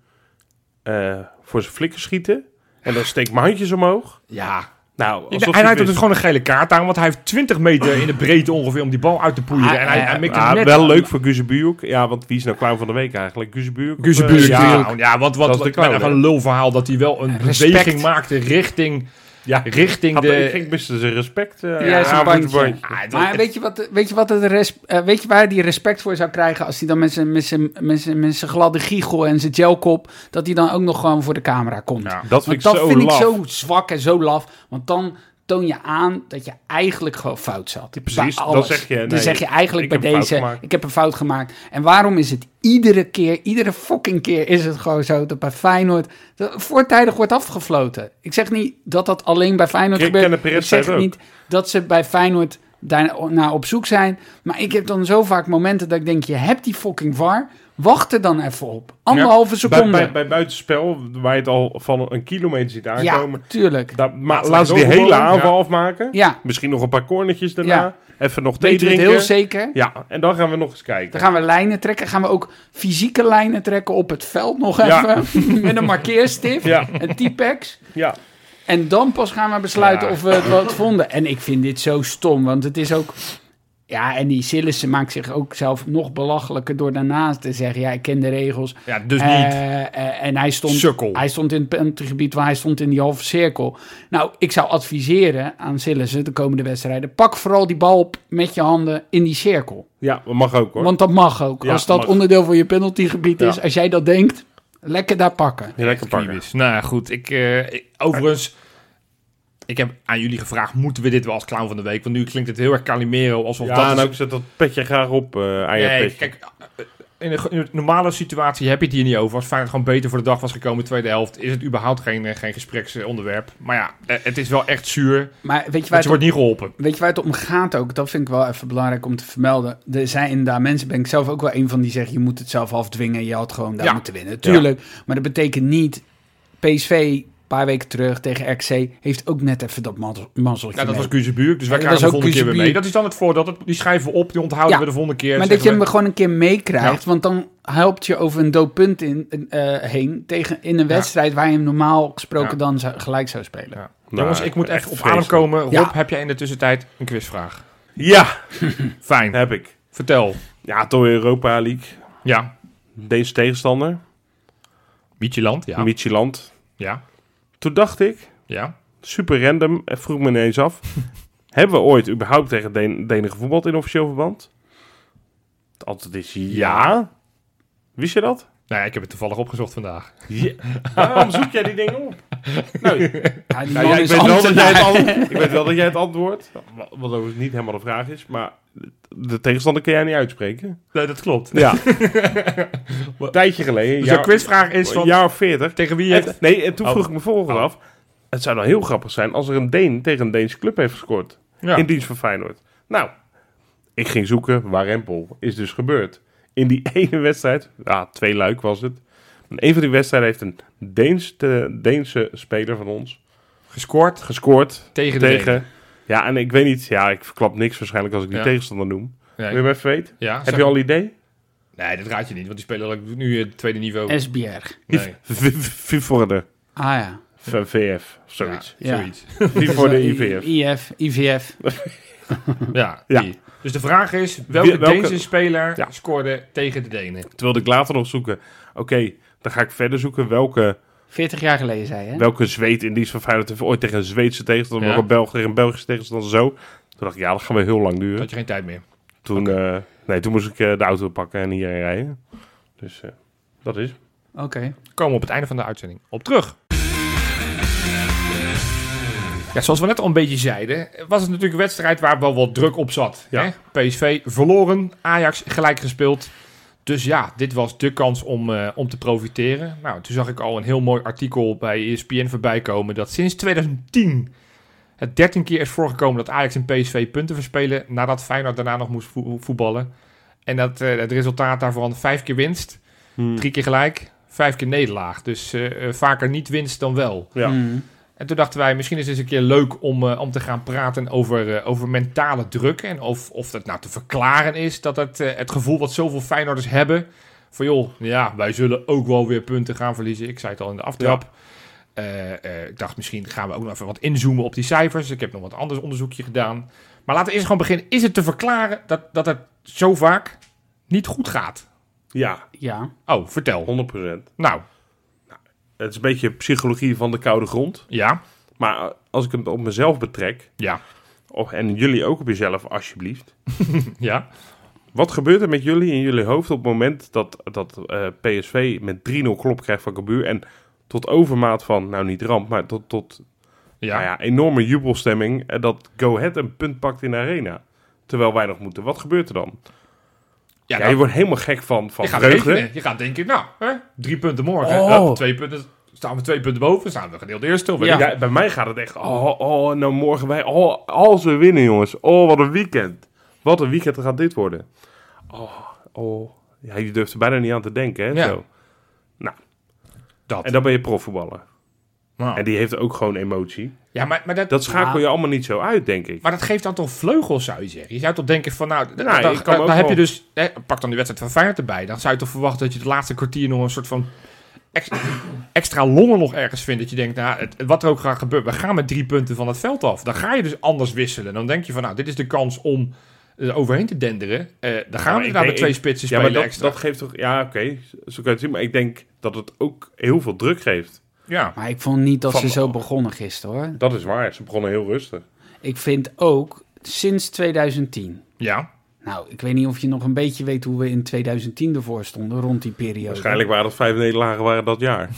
uh, voor zijn flikker schieten. En dan steek ik mijn handjes omhoog. Ja. Nou, ja, hij rijdt dus gewoon een gele kaart aan, want hij heeft twintig meter in de breedte ongeveer om die bal uit te poeieren. Ah, en hij, hij mikt ah, hem net wel aan. Leuk voor Guzebujuk. Ja, want wie is nou clown van de week eigenlijk? Guzebujuk? Guzebujuk. Ja, ja, wat, wat, wat clown, met een lulverhaal dat hij wel een respect. beweging maakte richting, ja, richting had, de... Ik miste zijn respect. Uh, ja, zijn bandje. Bandje. Ah, maar weet je, wat, weet, je wat het res, uh, weet je waar hij respect voor zou krijgen als hij dan met zijn, met zijn, met zijn, met zijn gladde giegel en zijn gelkop, dat hij dan ook nog gewoon voor de camera komt. Ja, dat vind, ik, dat zo vind ik zo zwak en zo laf. Want dan toon je aan dat je eigenlijk gewoon fout zat. Precies, dan zeg je... Nee, dan zeg je eigenlijk bij deze, ik heb een fout gemaakt. En waarom is het iedere keer, iedere fucking keer is het gewoon zo dat bij Feyenoord voortijdig wordt afgefloten. Ik zeg niet dat dat alleen bij Feyenoord Kijk, gebeurt. Ik zeg niet dat ze bij Feyenoord daarna op zoek zijn. Maar ik heb dan zo vaak momenten dat ik denk, je hebt die fucking V A R... Wacht er dan even op. Anderhalve ja, seconde. Bij, bij, bij buitenspel, waar je het al van een kilometer ziet aankomen. Ja, tuurlijk. Da, maar laat ze die hele worden. aanval ja. afmaken. Ja. Misschien nog een paar cornetjes daarna. Ja. Even nog thee drinken. Heel zeker. Ja, en dan gaan we nog eens kijken. Dan gaan we lijnen trekken. Gaan we ook fysieke lijnen trekken op het veld nog even. Ja. Met een markeerstift. Ja. Een T-Pex. Ja. En dan pas gaan we besluiten ja. of we het wat vonden. En ik vind dit zo stom, want het is ook... Ja, en die Cillessen maakt zich ook zelf nog belachelijker door daarnaast te zeggen... ja, ik ken de regels. Ja, dus niet. Uh, uh, en hij stond, hij stond in het penaltygebied, waar hij stond in die halve cirkel. Nou, ik zou adviseren aan Cillessen de komende wedstrijden... pak vooral die bal op met je handen in die cirkel. Ja, dat mag ook hoor. Want dat mag ook. Ja, als dat mag. Onderdeel van je penaltygebied ja. is, als jij dat denkt, lekker daar pakken. Ja, lekker pakken. Kniebies. Nou ja, goed. Ik, uh, ik, overigens... Ik heb aan jullie gevraagd, moeten we dit wel als clown van de week? Want nu klinkt het heel erg Calimero. Alsof ja, dat en is... ook zet dat petje graag op, uh, nee, kijk, in een normale situatie heb je het hier niet over. Als Feyenoord gewoon beter voor de dag was gekomen, tweede helft, is het überhaupt geen, geen gespreksonderwerp. Maar ja, het is wel echt zuur. Maar weet je, waar het je wordt om, niet geholpen. Weet je waar het om gaat ook? Dat vind ik wel even belangrijk om te vermelden. Er zijn inderdaad mensen, ben ik zelf ook wel een van die zeggen, je moet het zelf afdwingen. Je had gewoon daar ja. moeten winnen. Tuurlijk. Ja. Maar dat betekent niet, P S V... een paar weken terug tegen R C heeft ook net even dat mazzeltje. Ja, dat was Kuzebuurk, dus wij krijgen de volgende keer weer mee. Dat is dan het voordeel, dat die schrijven we op, die onthouden ja, we de volgende keer. Maar dat je hem we... gewoon een keer meekrijgt, ja. want dan helpt je over een doelpunt in, uh, heen tegen in een wedstrijd ja. waar je hem normaal gesproken ja. dan zou, gelijk zou spelen. Ja. Nou, jongens, ik moet echt, echt op adem komen. Rob, ja. heb jij in de tussentijd een quizvraag? Ja, fijn. Heb ik. Vertel. Ja, toch Europa League. Ja. Deze tegenstander. Midtjylland, ja. Midtjylland. Ja. Toen dacht ik, ja. super random, en vroeg me ineens af, hebben we ooit überhaupt tegen Den- Denen gevoetbald in officieel verband? Het antwoord is ja. Wist je dat? Nou ja, ik heb het toevallig opgezocht vandaag. Ja. Waarom zoek jij die dingen op? Nou, ja, nou ja, ik, weet wel dat jij het antwoord, ik weet wel dat jij het antwoord, wat overigens niet helemaal de vraag is, maar de tegenstander kun jij niet uitspreken. Nee, dat klopt. Ja. Een tijdje geleden. Dus jouw, de quizvraag is van... jaar of veertig. Tegen wie heeft... En, nee, en toen oh. vroeg ik me volgende oh. af. Het zou dan heel grappig zijn als er een Deen tegen een Deense club heeft gescoord. Ja. In dienst van Feyenoord. Nou, ik ging zoeken. Warempel is dus gebeurd. In die ene wedstrijd, ja, twee luik was het. In een van die wedstrijden heeft een Deens, de, Deense speler van ons... Gescoord. Gescoord. Tegen de tegen, Deen. Ja, en ik weet niet... Ja, ik verklap niks waarschijnlijk als ik die ja. tegenstander noem. Ja, ik... Wil je hem even weten? Ja, heb je al een idee? Nee, dat raad je niet, want die spelen nu het tweede niveau. S B R. Nee. Vivorde. Ah ja. V F, of zoiets. Vivorde I V F. I F, I V F. Ja, ja. Dus de vraag is, welke, welke... Deense speler ja. scoorde tegen de Denen? Terwijl ik later nog zoeken. Oké, okay, dan ga ik verder zoeken welke... veertig jaar geleden zei je, hè? Welke Zweed in dienst van Feyenoord heeft ooit tegen een Zweedse tegenstander... Ja. Een Belg tegen een Belgische tegenstander, zo. Toen dacht ik, ja, dat gaan we heel lang duren. Toen had je geen tijd meer. Toen, okay. uh, nee, toen moest ik uh, de auto pakken en hierheen rijden. Dus uh, dat is. Oké. Okay. Komen we op het einde van de uitzending op terug. Ja, zoals we net al een beetje zeiden, was het natuurlijk een wedstrijd waar wel wat druk op zat. Ja. Hè? P S V verloren, Ajax gelijk gespeeld. Dus ja, dit was de kans om, uh, om te profiteren. Nou, toen zag ik al een heel mooi artikel bij E S P N voorbij komen dat sinds twintig tien het dertien keer is voorgekomen dat Ajax en P S V punten verspelen nadat Feyenoord daarna nog moest vo- voetballen. En dat uh, het resultaat daarvan vijf keer winst, hmm. drie keer gelijk, vijf keer nederlaag. Dus uh, vaker niet winst dan wel. Ja. Hmm. En toen dachten wij, misschien is het eens een keer leuk om, uh, om te gaan praten over, uh, over mentale druk. En of, of dat nou te verklaren is, dat het, uh, het gevoel wat zoveel Feyenoorders hebben. Van joh, ja, wij zullen ook wel weer punten gaan verliezen. Ik zei het al in de aftrap. Ja. Uh, uh, ik dacht, misschien gaan we ook nog even wat inzoomen op die cijfers. Ik heb nog wat anders onderzoekje gedaan. Maar laten we eerst gewoon beginnen. Is het te verklaren dat, dat het zo vaak niet goed gaat? Ja. ja. Oh, vertel. honderd procent. Nou. Het is een beetje psychologie van de koude grond. Ja. Maar als ik het op mezelf betrek... Ja. Of, en jullie ook op jezelf, alsjeblieft. Ja. Wat gebeurt er met jullie in jullie hoofd op het moment dat, dat uh, P S V met drie nul klop krijgt van Cambuur... en tot overmaat van, nou niet ramp, maar tot, tot ja. Nou ja, enorme jubelstemming... Uh, dat Go Ahead een punt pakt in de arena. Terwijl wij nog moeten. Wat gebeurt er dan? Ja, ja, je wordt helemaal gek van, van je vreugde. Gaat je gaat denken, nou, hè, drie punten morgen. Oh. Uh, twee punten, staan we twee punten boven, staan we gedeeld eerst. Ja. Ja, bij mij gaat het echt, oh, oh, nou morgen wij, oh, als we winnen jongens. Oh, wat een weekend. Wat een weekend gaat dit worden. Oh, oh. Ja, je durft er bijna niet aan te denken, hè. Ja. Zo. Nou, dat. En dan ben je profvoetballer. Wow. En die heeft ook gewoon emotie. Ja, maar, maar dat, dat schakel je ja. allemaal niet zo uit, denk ik. Maar dat geeft dan toch vleugels, zou je zeggen? Je zou toch denken van, nou, d- nou dan, dan, dan heb je dus... Hè, pak dan die wedstrijd van Feyenoord erbij. Dan zou je toch verwachten dat je het laatste kwartier nog een soort van... Extra, extra longen nog ergens vindt. Dat je denkt, nou, het, wat er ook gaat gebeuren... We gaan met drie punten van het veld af. Dan ga je dus anders wisselen. Dan denk je van, nou, dit is de kans om er overheen te denderen. Uh, dan gaan nou, we daar met twee spitsen ja, spelen maar dat, extra. Dat geeft toch... Ja, oké. Okay, zo kan je het zien. Maar ik denk dat het ook heel veel druk geeft. Ja. Maar ik vond niet dat Van, ze zo begonnen gisteren, hoor. Dat is waar, ze begonnen heel rustig. Ik vind ook, sinds twintig tien... Ja. Nou, ik weet niet of je nog een beetje weet hoe we in twintig tien ervoor stonden, rond die periode. Waarschijnlijk waren dat vijf nederlagen waren dat jaar.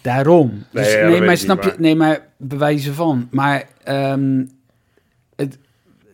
Daarom. Dus, nee, ja, nee, maar snap je, nee, maar bewijzen van. Maar um, het,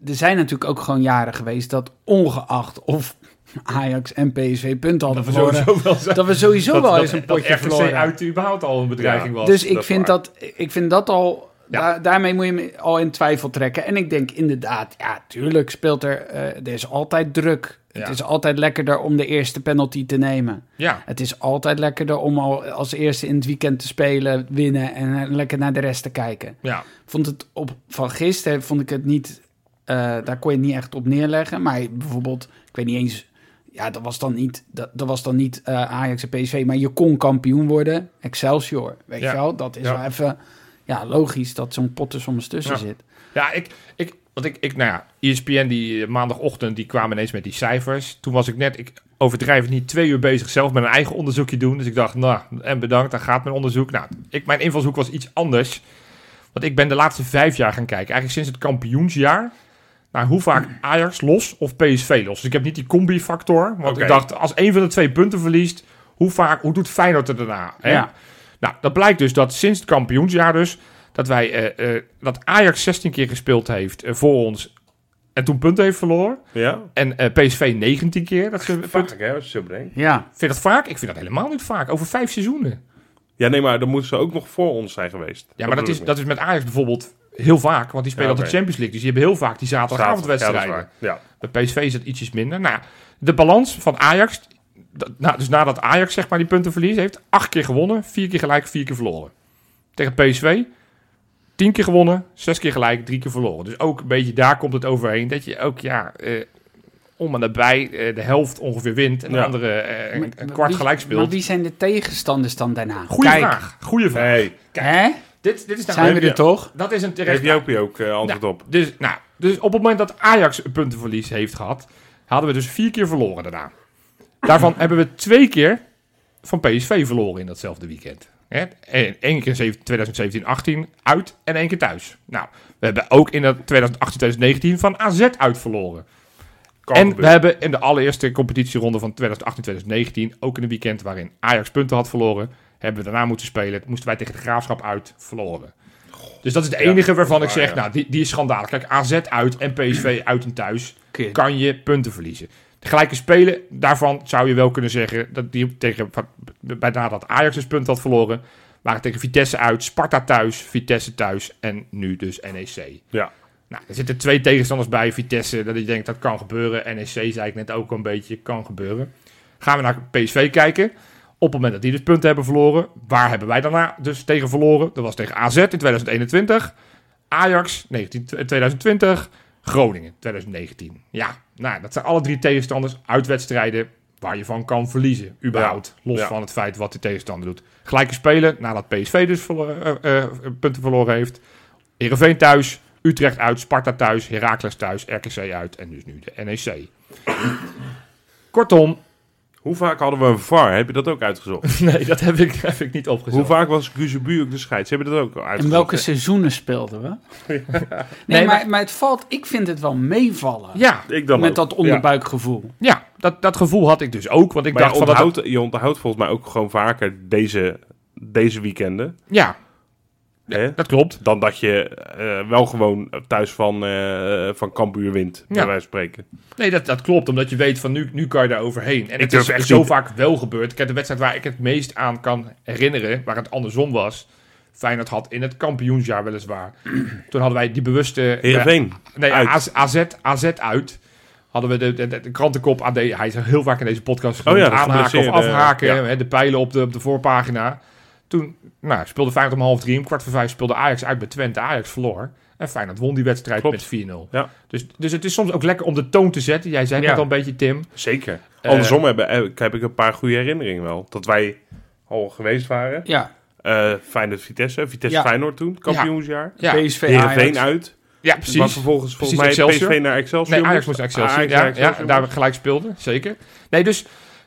er zijn natuurlijk ook gewoon jaren geweest dat ongeacht of Ajax en P S V punten hadden dat verloren. We wel, dat we sowieso dat, wel dat, eens een potje dat verloren. Dat R V C uit überhaupt al een bedreiging ja. was. Dus ik dat vind, dat, ik vind dat al... Ja. Daar, daarmee moet je me al in twijfel trekken. En ik denk inderdaad, ja, tuurlijk speelt er... Uh, er is altijd druk. Ja. Het is altijd lekkerder om de eerste penalty te nemen. Ja. Het is altijd lekkerder om al als eerste in het weekend te spelen, winnen en lekker naar de rest te kijken. Ja. Vond het op, van gisteren vond ik het niet... Uh, daar kon je het niet echt op neerleggen. Maar bijvoorbeeld, ik weet niet eens... Ja, dat was dan niet, dat, dat was dan niet uh, Ajax en P S V, maar je kon kampioen worden. Excelsior, weet ja. je wel? Dat is ja. wel even... Ja, logisch dat zo'n pot er soms tussen ja. zit. Ja, ik, ik, want ik, ik, nou ja, E S P N die maandagochtend, die kwamen ineens met die cijfers. Toen was ik net, ik overdrijf het niet, twee uur bezig zelf met een eigen onderzoekje doen. Dus ik dacht, nou, en bedankt, daar gaat mijn onderzoek. Nou, ik, mijn invalshoek was iets anders. Want ik ben de laatste vijf jaar gaan kijken. Eigenlijk sinds het kampioensjaar. Nou, hoe vaak Ajax los of P S V los. Dus ik heb niet die combi-factor. Want okay. ik dacht, als één van de twee punten verliest, hoe vaak, hoe doet Feyenoord er daarna? Hè? Ja. Nou, dat blijkt dus dat sinds het kampioensjaar dus, dat wij uh, uh, dat Ajax zestien keer gespeeld heeft uh, voor ons en toen punten heeft verloren. Ja. En uh, P S V negentien keer. Dat ze vaak, hè, als je zo brengt. Ja. Vind je dat vaak? Ik vind dat helemaal niet vaak. Over vijf seizoenen. Ja, nee, maar dan moeten ze ook nog voor ons zijn geweest. Ja, maar dat, dat, is, dat is met Ajax bijvoorbeeld heel vaak, want die spelen ja, okay. altijd Champions League. Dus die hebben heel vaak die zaterdagavondwedstrijden. Ja, ja. Bij P S V is dat ietsjes minder. Nou, de balans van Ajax... Dat, nou, dus nadat Ajax zeg maar die punten verliest, heeft acht keer gewonnen, vier keer gelijk, vier keer verloren. Tegen P S V, tien keer gewonnen, zes keer gelijk, drie keer verloren. Dus ook een beetje daar komt het overheen. Dat je ook, ja, eh, om en nabij eh, de helft ongeveer wint en de ja. andere eh, een, een kwart wie, gelijk speelt. Maar wie zijn de tegenstanders dan daarna? Goeie Kijk. vraag. Goeie vraag. Nee. Hè? Dit, dit is nou, zijn we er toch? Dat is een terecht. Heb je ook uh, antwoord nou, op? Dus, nou, dus op het moment dat Ajax een puntenverlies heeft gehad, hadden we dus vier keer verloren daarna. Daarvan hebben we twee keer van P S V verloren in datzelfde weekend. Eén keer in twintig zeventien achttien uit en één keer thuis. Nou, we hebben ook in twintig achttien twintig negentien van A Z uit verloren. Kan en gebeuren. We hebben in de allereerste competitieronde van twintig achttien twintig negentien, ook in een weekend waarin Ajax punten had verloren, hebben we daarna moeten spelen. Moesten wij tegen de Graafschap uit verloren. Dus dat is de enige ja, waarvan waar, ik zeg, ja. nou, die, die is schandalig. Kijk, A Z uit en P S V uit en thuis Kid. kan je punten verliezen. Gelijke spelen, daarvan zou je wel kunnen zeggen dat die tegen, bijna dat Ajax dus punt had verloren, waren tegen Vitesse uit, Sparta thuis, Vitesse thuis en nu dus N E C. Ja. Nou, er zitten twee tegenstanders bij Vitesse, dat je denkt dat kan gebeuren. N E C zei ik net ook een beetje, kan gebeuren. Gaan we naar P S V kijken. Op het moment dat die dus punten hebben verloren, waar hebben wij daarna dus tegen verloren? Dat was tegen A Z in twintig eenentwintig, Ajax negentien twintig twintig, Groningen twintig negentien. Ja, nou, dat zijn alle drie tegenstanders uitwedstrijden waar je van kan verliezen. Überhaupt, ja. los ja. van het feit wat de tegenstander doet. Gelijke spelen, nadat P S V dus verlo- uh, uh, punten verloren heeft. Heerenveen thuis, Utrecht uit, Sparta thuis, Heracles thuis, R K C uit en dus nu de N E C. Kortom. Hoe vaak hadden we een V A R? Heb je dat ook uitgezocht? Nee, dat heb ik, heb ik niet opgezocht. Hoe vaak was Guzebu ook de scheids? Hebben dat ook uitgezocht? En welke seizoenen speelden we? ja. Nee, nee maar, maar het valt... Ik vind het wel meevallen. Ja, ik dan met ook. Dat onderbuikgevoel. Ja, ja dat, dat gevoel had ik dus ook. Want ik maar dacht je, onthoudt, van dat... je onthoudt volgens mij ook gewoon vaker deze, deze weekenden. Ja. Ja, dat klopt. Dan dat je uh, wel gewoon thuis van, uh, van Cambuur wint, ja. bij wijze van spreken. Nee, dat, dat klopt, omdat je weet van nu, nu kan je daar overheen. En ik het is echt zo vaak wel gebeurd. Ik heb de wedstrijd waar ik het meest aan kan herinneren, waar het andersom was. Feyenoord had in het kampioensjaar weliswaar. Toen hadden wij die bewuste... Heerenveen. Uh, nee, uit. A Z, A Z uit. Hadden we de, de, de, de krantenkop A D. Hij is heel vaak in deze podcast genoemd. Oh ja, aanhaken of afhaken. Uh, ja. hè, de pijlen op de, op de voorpagina. Toen nou, speelde Feyenoord om half drie. Om kwart voor vijf speelde Ajax uit bij Twente. Ajax verloor. En Feyenoord won die wedstrijd Klopt. met vier nul. Ja. Dus, dus het is soms ook lekker om de toon te zetten. Jij zei ja. net al een beetje, Tim. Zeker. Uh, Andersom heb, heb ik een paar goede herinneringen wel. Dat wij al geweest waren. Ja. Uh, Feyenoord Vitesse. Vitesse ja. Feyenoord toen. Kampioensjaar. Ja. Ja. P S V Heerenveen uit. Ja, precies. Maar vervolgens volgens precies mij Excelsior. P S V naar Excelsior. Nee, Ajax moest naar Excelsior. Ajax, ja, Ajax, ja, Ajax, ja, daar we gelijk speelden. Zeker. Nee, dus...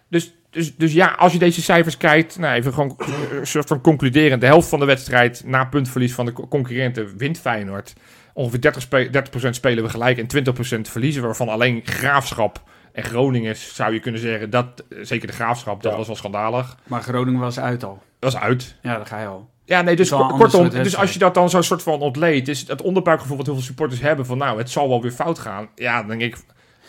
dus Dus, dus ja, als je deze cijfers kijkt, nou even gewoon een soort van concluderend. De helft van de wedstrijd na puntverlies van de concurrenten wint Feyenoord. Ongeveer dertig, spe- dertig procent spelen we gelijk en twintig procent verliezen. Waarvan alleen Graafschap en Groningen zou je kunnen zeggen. Dat, zeker de Graafschap, dat ja. was wel schandalig. Maar Groningen was uit al. Dat was uit. Ja, dat ga je al. Ja, nee, dus kortom, dus als je dat dan zo'n soort van ontleedt. Is het onderbuikgevoel wat heel veel supporters hebben van nou, het zal wel weer fout gaan. Ja, dan denk ik...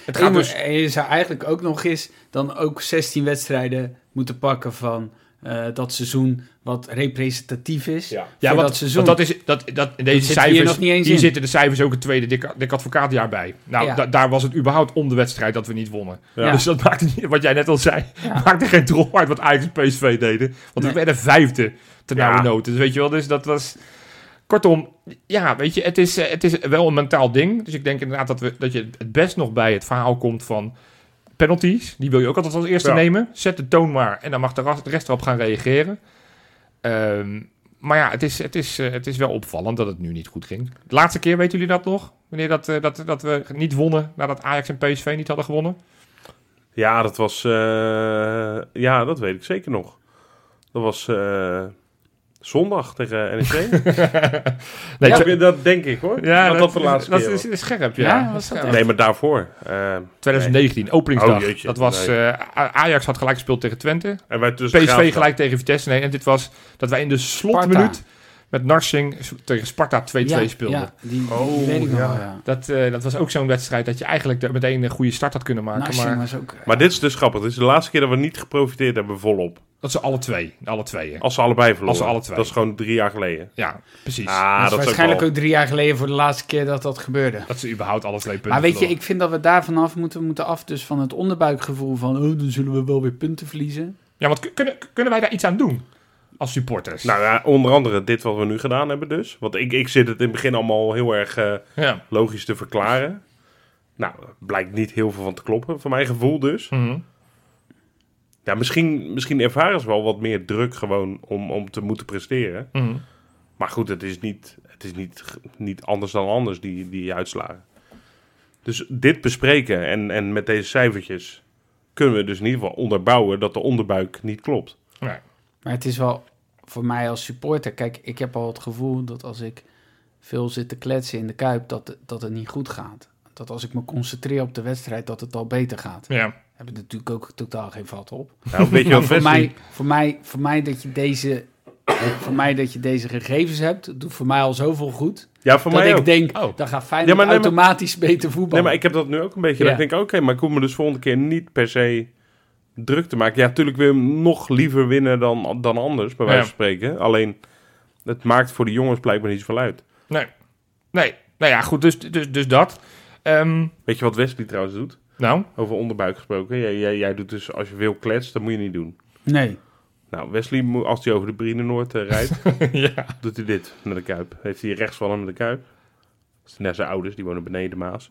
Het gaat en, dus... en je zou eigenlijk ook nog eens dan ook zestien wedstrijden moeten pakken van uh, dat seizoen wat representatief is. Ja, ja want, dat seizoen. Want dat is, dat, dat, in deze dat cijfers, hier nog niet eens hier in. Zitten de cijfers ook het tweede dik, dik advocaatjaar bij. Nou, ja. da, daar was het überhaupt om de wedstrijd dat we niet wonnen. Ja. Dus dat maakte niet, wat jij net al zei, ja. maakte geen drol uit wat Ajax en P S V deden. Want nee. we werden vijfde ten ja. nauwe noten. Dus weet je wel, dus dat was... Kortom, ja, weet je, het is, het is wel een mentaal ding. Dus ik denk inderdaad dat, we, dat je het best nog bij het verhaal komt van penalties. Die wil je ook altijd als eerste ja. nemen. Zet de toon maar en dan mag de rest erop gaan reageren. Um, maar ja, het is, het, is, het is wel opvallend dat het nu niet goed ging. De laatste keer, weten jullie dat nog? Wanneer dat, dat, dat we niet wonnen nadat Ajax en P S V niet hadden gewonnen? Ja, dat was... Uh, ja, dat weet ik zeker nog. Dat was... Uh... zondag tegen N E C. nee, ja, t- dat denk ik hoor. Ja, dat, dat, de laatste dat keer, is, is scherp. Ja. Ja, was scherp. Nee, maar daarvoor. Uh, twintig negentien, nee. openingsdag. Oh, jeetje, dat was, nee. uh, Ajax had gelijk gespeeld tegen Twente. En wij P S V Graafschap. Gelijk tegen Vitesse. Nee, en dit was dat wij in de slotminuut met Narsing tegen Sparta twee-twee ja, speelden. Ja, die, die oh, weet ik ja. Wel, ja. Dat, uh, dat was ook zo'n wedstrijd dat je eigenlijk meteen een goede start had kunnen maken. Maar, was ook, uh, maar dit is dus grappig. Dit is de laatste keer dat we niet geprofiteerd hebben volop. Dat ze alle twee, alle tweeën. Als ze allebei verloren. Als ze alle twee. Dat is gewoon drie jaar geleden. Ja, precies. Ah, dat is dat waarschijnlijk wel... ook drie jaar geleden voor de laatste keer dat dat gebeurde. Dat ze überhaupt alle twee punten Maar weet verloren. Je, ik vind dat we daar vanaf moeten, moeten af. Dus van het onderbuikgevoel van, oh, dan zullen we wel weer punten verliezen. Ja, want kunnen, kunnen wij daar iets aan doen? Als supporters. Nou ja, onder andere dit wat we nu gedaan hebben dus. Want ik, ik zit het in het begin allemaal heel erg uh, ja. logisch te verklaren. Nou, blijkt niet heel veel van te kloppen. Van mijn gevoel dus. Mm-hmm. Ja, misschien, misschien ervaren ze wel wat meer druk gewoon om, om te moeten presteren. Mm-hmm. Maar goed, het is niet, het is niet, niet anders dan anders die, die uitslagen. Dus dit bespreken en, en met deze cijfertjes kunnen we dus in ieder geval onderbouwen dat de onderbuik niet klopt. Nee. Maar het is wel voor mij als supporter... Kijk, ik heb al het gevoel dat als ik veel zit te kletsen in de Kuip... dat, dat het niet goed gaat. Dat als ik me concentreer op de wedstrijd, dat het al beter gaat. Ja. Heb ik natuurlijk ook totaal geen vat op. Ja, een beetje voor, mij, voor, mij, voor, mij dat je deze, voor mij dat je deze gegevens hebt... doet voor mij al zoveel goed... Ja, voor dat mij ik ook. Denk, oh. dan gaat Feyenoord ja, nee, automatisch maar, beter voetballen. Nee, maar ik heb dat nu ook een beetje. Ja. Dat ik denk, oké, okay, maar ik hoef me dus volgende keer niet per se... druk te maken. Ja, natuurlijk wil je hem nog liever winnen dan, dan anders, bij wijze van spreken. Alleen, het maakt voor de jongens blijkbaar niet zoveel uit. Nee. Nee. Nou ja, goed, dus, dus, dus dat. Um... Weet je wat Wesley trouwens doet? Nou? Over onderbuik gesproken. Jij, jij, jij doet dus, als je wil kletsen, dat moet je niet doen. Nee. Nou, Wesley, als hij over de Brienenoord uh, rijdt, ja. doet hij dit met de Kuip. Heeft hij rechts van hem de Kuip. Dat is naar zijn ouders, die wonen beneden Maas.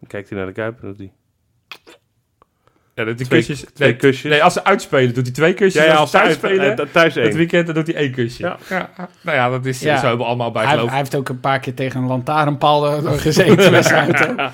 Dan kijkt hij naar de Kuip en doet hij... Ja, dat die twee, kusjes, nee, twee kusjes. Nee, als ze uitspelen doet hij twee kusjes. Ja, ja, als ze thuis spelen, uh, thuis het weekend, dan doet hij één kusje. Ja. Ja, nou ja, dat is ja. zo hebben allemaal bij geloof. Hij, hij heeft ook een paar keer tegen een lantaarnpaal gezeten. ja.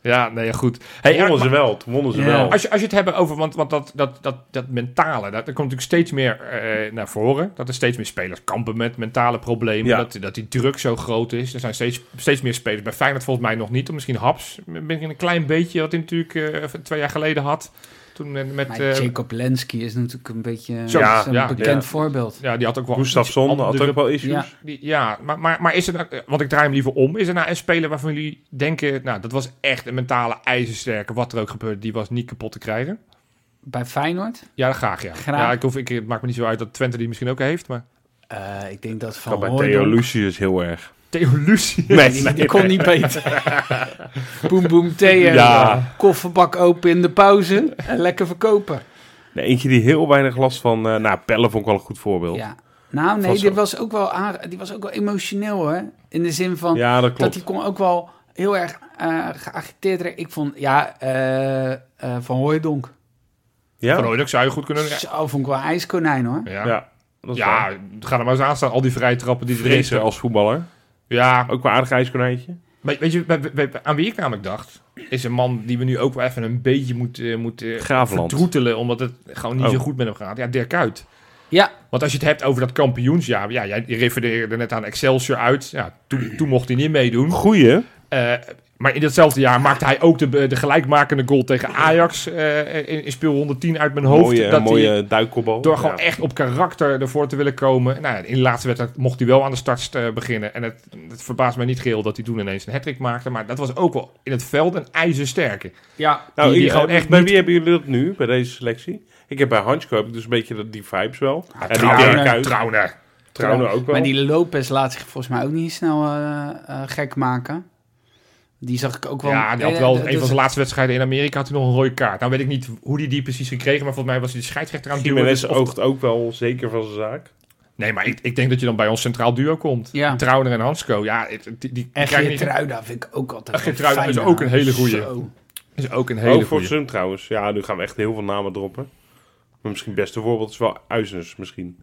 ja, nee, goed. Hey, wonnen ja, ze maar, wel, toen wonnen ze ja. wel. Als je, als je het hebben over, want, want dat, dat, dat, dat mentale, dat, dat komt natuurlijk steeds meer uh, naar voren. Dat er steeds meer spelers kampen met mentale problemen. Ja. Dat, dat die druk zo groot is. Er zijn steeds, steeds meer spelers. Bij Feyenoord volgens mij nog niet. Of misschien Haps. Een klein beetje wat hij natuurlijk uh, twee jaar geleden had. Toen met, met, maar uh, Jacob Lenski is natuurlijk een beetje zo, ja, een ja, bekend ja. voorbeeld. Ja, die had ook wel... Gustafsson had ook wel issues. Ja, die, ja maar, maar, maar is er nou... Want ik draai hem liever om. Is er nou een speler waarvan jullie denken... Nou, dat was echt een mentale ijzersterke... Wat er ook gebeurde, die was niet kapot te krijgen. Bij Feyenoord? Ja, graag, ja. Graag. Ja, ik hoef, ik, het maakt me niet zo uit dat Twente die misschien ook heeft, maar... Uh, ik denk dat Van Hooijdonk... Bij Theo Lucius heel erg. Theo Lucius? Nee, die, die kon niet beter. Boem, boem, thee en ja. kofferbak open in de pauze. En lekker verkopen. Nee, eentje die heel weinig last van... Uh, nou, Pelle vond ik wel een goed voorbeeld. Ja. Nou, nee, die was, ook wel aard, die was ook wel emotioneel, hè. In de zin van... Ja, dat, dat die kon ook wel heel erg uh, geagiteerd raken. Ik vond, ja, uh, uh, Van Hooijdonk. Ja? Van Hooijdonk zou je goed kunnen... Zo, vond ik wel ijskonijn, hoor. Ja, ja, ja ga er maar eens aan staan. Al die vrije trappen die er is als voetballer. Ja, ook wel aardig ijskonijntje. Weet je, bij, bij, aan wie ik namelijk dacht... is een man die we nu ook wel even een beetje moeten, moeten vertroetelen... omdat het gewoon niet oh. zo goed met hem gaat. Ja, Dirk Kuyt. Ja. Want als je het hebt over dat kampioensjaar... Ja, jij refereerde net aan Excelsior uit. Ja, toen, toen mocht hij niet meedoen. Goeie. Uh, Maar in datzelfde jaar maakte hij ook de, de gelijkmakende goal tegen Ajax uh, in, in speel honderdtien uit mijn hoofd. Mooie, dat mooie duikkoppel. Door gewoon ja. echt op karakter ervoor te willen komen. Nou, in de laatste wedstrijd mocht hij wel aan de start uh, beginnen. En het, het verbaast mij niet geheel dat hij toen ineens een hattrick maakte. Maar dat was ook wel in het veld een ijzersterke. Ja. Nou, die, die nou, echt bij niet... wie hebben jullie dat nu, bij deze selectie? Ik heb bij Hancko heb ik dus een beetje die vibes wel. Ja, en Trauner. Trauner. Trauner ook wel. Maar die Lopez laat zich volgens mij ook niet snel uh, uh, gek maken. Die zag ik ook wel... Ja, die had wel... Eh, een dus van zijn laatste wedstrijden in Amerika had hij nog een rode kaart. Nou weet ik niet hoe hij die, die precies gekregen... maar volgens mij was hij de scheidsrechter aan het duwen. Giménez dus oogt ook wel zeker van zijn zaak. Nee, maar ik, ik denk dat je dan bij ons centraal duo komt. Ja. Trauner en Hancko. Ja, die, die en Geertruida niet... vind ik ook altijd... Geertruida is ook een hele goeie. Zo. Is ook een hele goeie. Ook voor Sun trouwens. Ja, nu gaan we echt heel veel namen droppen. Maar misschien het beste voorbeeld is wel Uisnes misschien.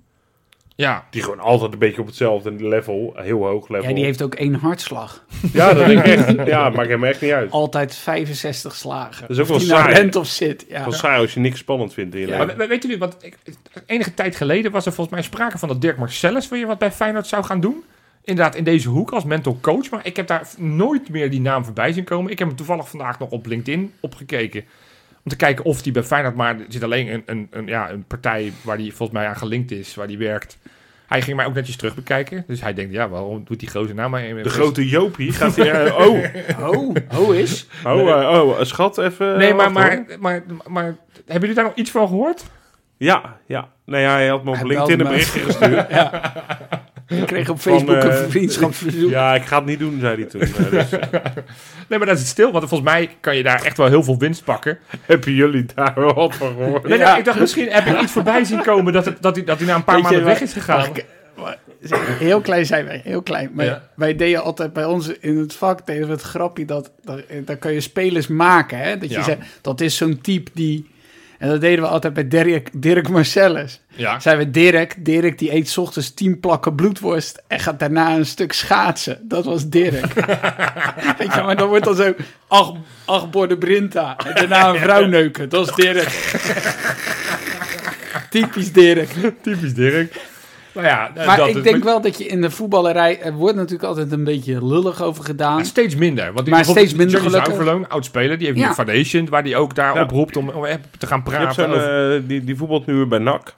Ja. Die gewoon altijd een beetje op hetzelfde level, heel hoog level. Ja, die heeft ook één hartslag. Ja, dat denk ik echt. Ja, maakt hem echt niet uit. Altijd vijfenzestig slagen. Dat is ook wel saai. Rent of zit. Ja. Wel saai als je niks spannend vindt in je ja, leven. Maar weet jullie, want ik, enige tijd geleden was er volgens mij sprake van dat Dirk Marcellus weer wat bij Feyenoord zou gaan doen. Inderdaad, in deze hoek als mental coach. Maar ik heb daar nooit meer die naam voorbij zien komen. Ik heb hem toevallig vandaag nog op LinkedIn opgekeken. Om te kijken of die bij Feyenoord... Maar er zit alleen een, een, een, ja, een partij waar die volgens mij aan gelinkt is. Waar die werkt. Hij ging mij ook netjes terug bekijken. Dus hij denkt, ja, waarom doet die gozer nou maar... De best... grote Jopie gaat hier... Oh, oh, oh is. Oh, uh, oh, schat, even... Nee, maar, maar, maar, maar, maar hebben jullie daar nog iets van gehoord? Ja, ja. Nee, hij had me op hij LinkedIn een berichtje gestuurd. Ja. Ik kreeg op Facebook van, uh, een vriendschapsverzoek. Ja, ik ga het niet doen, zei hij toen. Uh, dus. Nee, maar dat is stil. Want volgens mij kan je daar echt wel heel veel winst pakken. Hebben jullie daar wat van gehoord? Nee, ja. nou, ik dacht misschien heb ik iets voorbij zien komen... dat hij dat dat na een paar Weet maanden je, weg is gegaan. Maar, maar, heel klein zijn wij, heel klein. Maar ja. wij deden altijd bij ons in het vak... deden we het grapje dat... daar kan je spelers maken, hè? Dat je ja. zei, dat is zo'n type die... En dat deden we altijd bij Dirk, Dirk Marcellus. Ja. Zijn we Dirk, Dirk die eet 's ochtends tien plakken bloedworst... en gaat daarna een stuk schaatsen. Dat was Dirk. Weet je, maar dan wordt dan zo... acht, acht borden brinta en daarna een vrouw neuken. Dat is Dirk. Typisch Dirk. Typisch Dirk. Nou ja, maar dat ik is, denk maar... wel dat je in de voetballerij... Er wordt natuurlijk altijd een beetje lullig over gedaan. Maar steeds minder. Want maar steeds minder gelukkig. Overloon, oud-speler, die heeft ja. nu Foundation... waar die ook daar ja. oproept om, om te gaan praten. Over... Uh, die, die voetbalt nu bij N A C.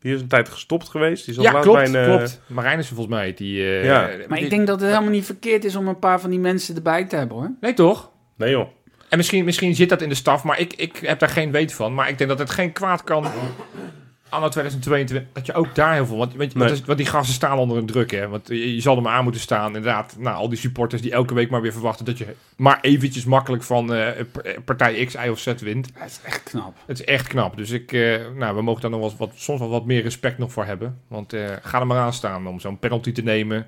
Die is een tijd gestopt geweest. Die zat ja, klopt, mijn, uh... klopt. Marijn is er volgens mij. Die, uh, ja. uh, maar die... ik denk dat het helemaal niet verkeerd is... om een paar van die mensen erbij te hebben, hoor. Nee, toch? Nee, joh. En misschien, misschien zit dat in de staf, maar ik, ik heb daar geen weet van. Maar ik denk dat het geen kwaad kan... anno tweeduizend tweeëntwintig, dat je ook daar heel veel... Want, weet je, nee. want, want die gasten staan onder een druk, hè. Want je, je zal er maar aan moeten staan, inderdaad. Nou, al die supporters die elke week maar weer verwachten... dat je maar eventjes makkelijk van uh, partij X, Y of Z wint. Ja, het is echt knap. Het is echt knap. Dus ik, uh, nou, we mogen daar nog wat, wat, soms wel wat meer respect nog voor hebben. Want uh, ga er maar aan staan om zo'n penalty te nemen...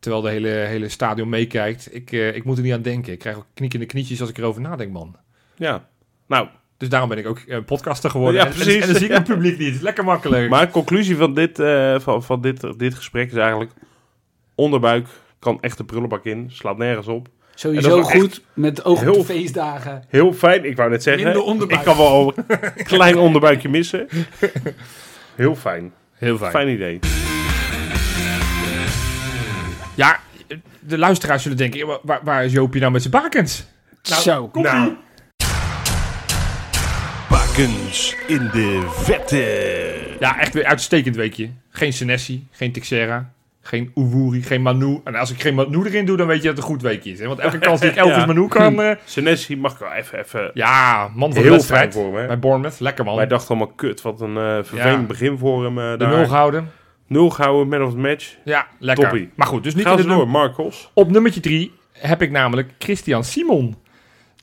terwijl de hele, hele stadion meekijkt. Ik, uh, ik moet er niet aan denken. Ik krijg ook knikkende knietjes als ik erover nadenk, man. Ja, nou... Dus daarom ben ik ook uh, podcaster geworden. Ja, en, precies. En, en dan zie ik het publiek niet. Lekker makkelijk. Maar de conclusie van dit, uh, van, van dit, dit gesprek is eigenlijk... onderbuik kan echt de prullenbak in. Slaat nergens op. Sowieso goed met oog op de feestdagen. Heel fijn. Ik wou net zeggen... ik kan wel een klein onderbuikje missen. Heel fijn. Heel fijn. Fijn idee. Ja, de luisteraars zullen denken... Waar, waar is Joopie nou met zijn bakens? Nou, zo. Kom nou. Bakens in de vette. Ja, echt weer uitstekend weekje. Geen Senesi, geen Teixeira, geen Uwuri, geen Manu. En als ik geen Manu erin doe, dan weet je dat het een goed weekje is. Hè? Want elke kans die ik Elvis ja. Manu kan... Uh... Senesi mag ik wel even... even ja, man van heel de wedstrijd. Voor hem, bij Bournemouth, lekker man. Wij dachten allemaal, kut, wat een uh, vervelend ja. begin voor hem. Uh, de daar. nul gehouden. Nul gehouden, man of the match. Ja, lekker. Toppie. Maar goed, dus niet... Gaan ze door, Marcos. Op nummertje drie heb ik namelijk Christian Simon...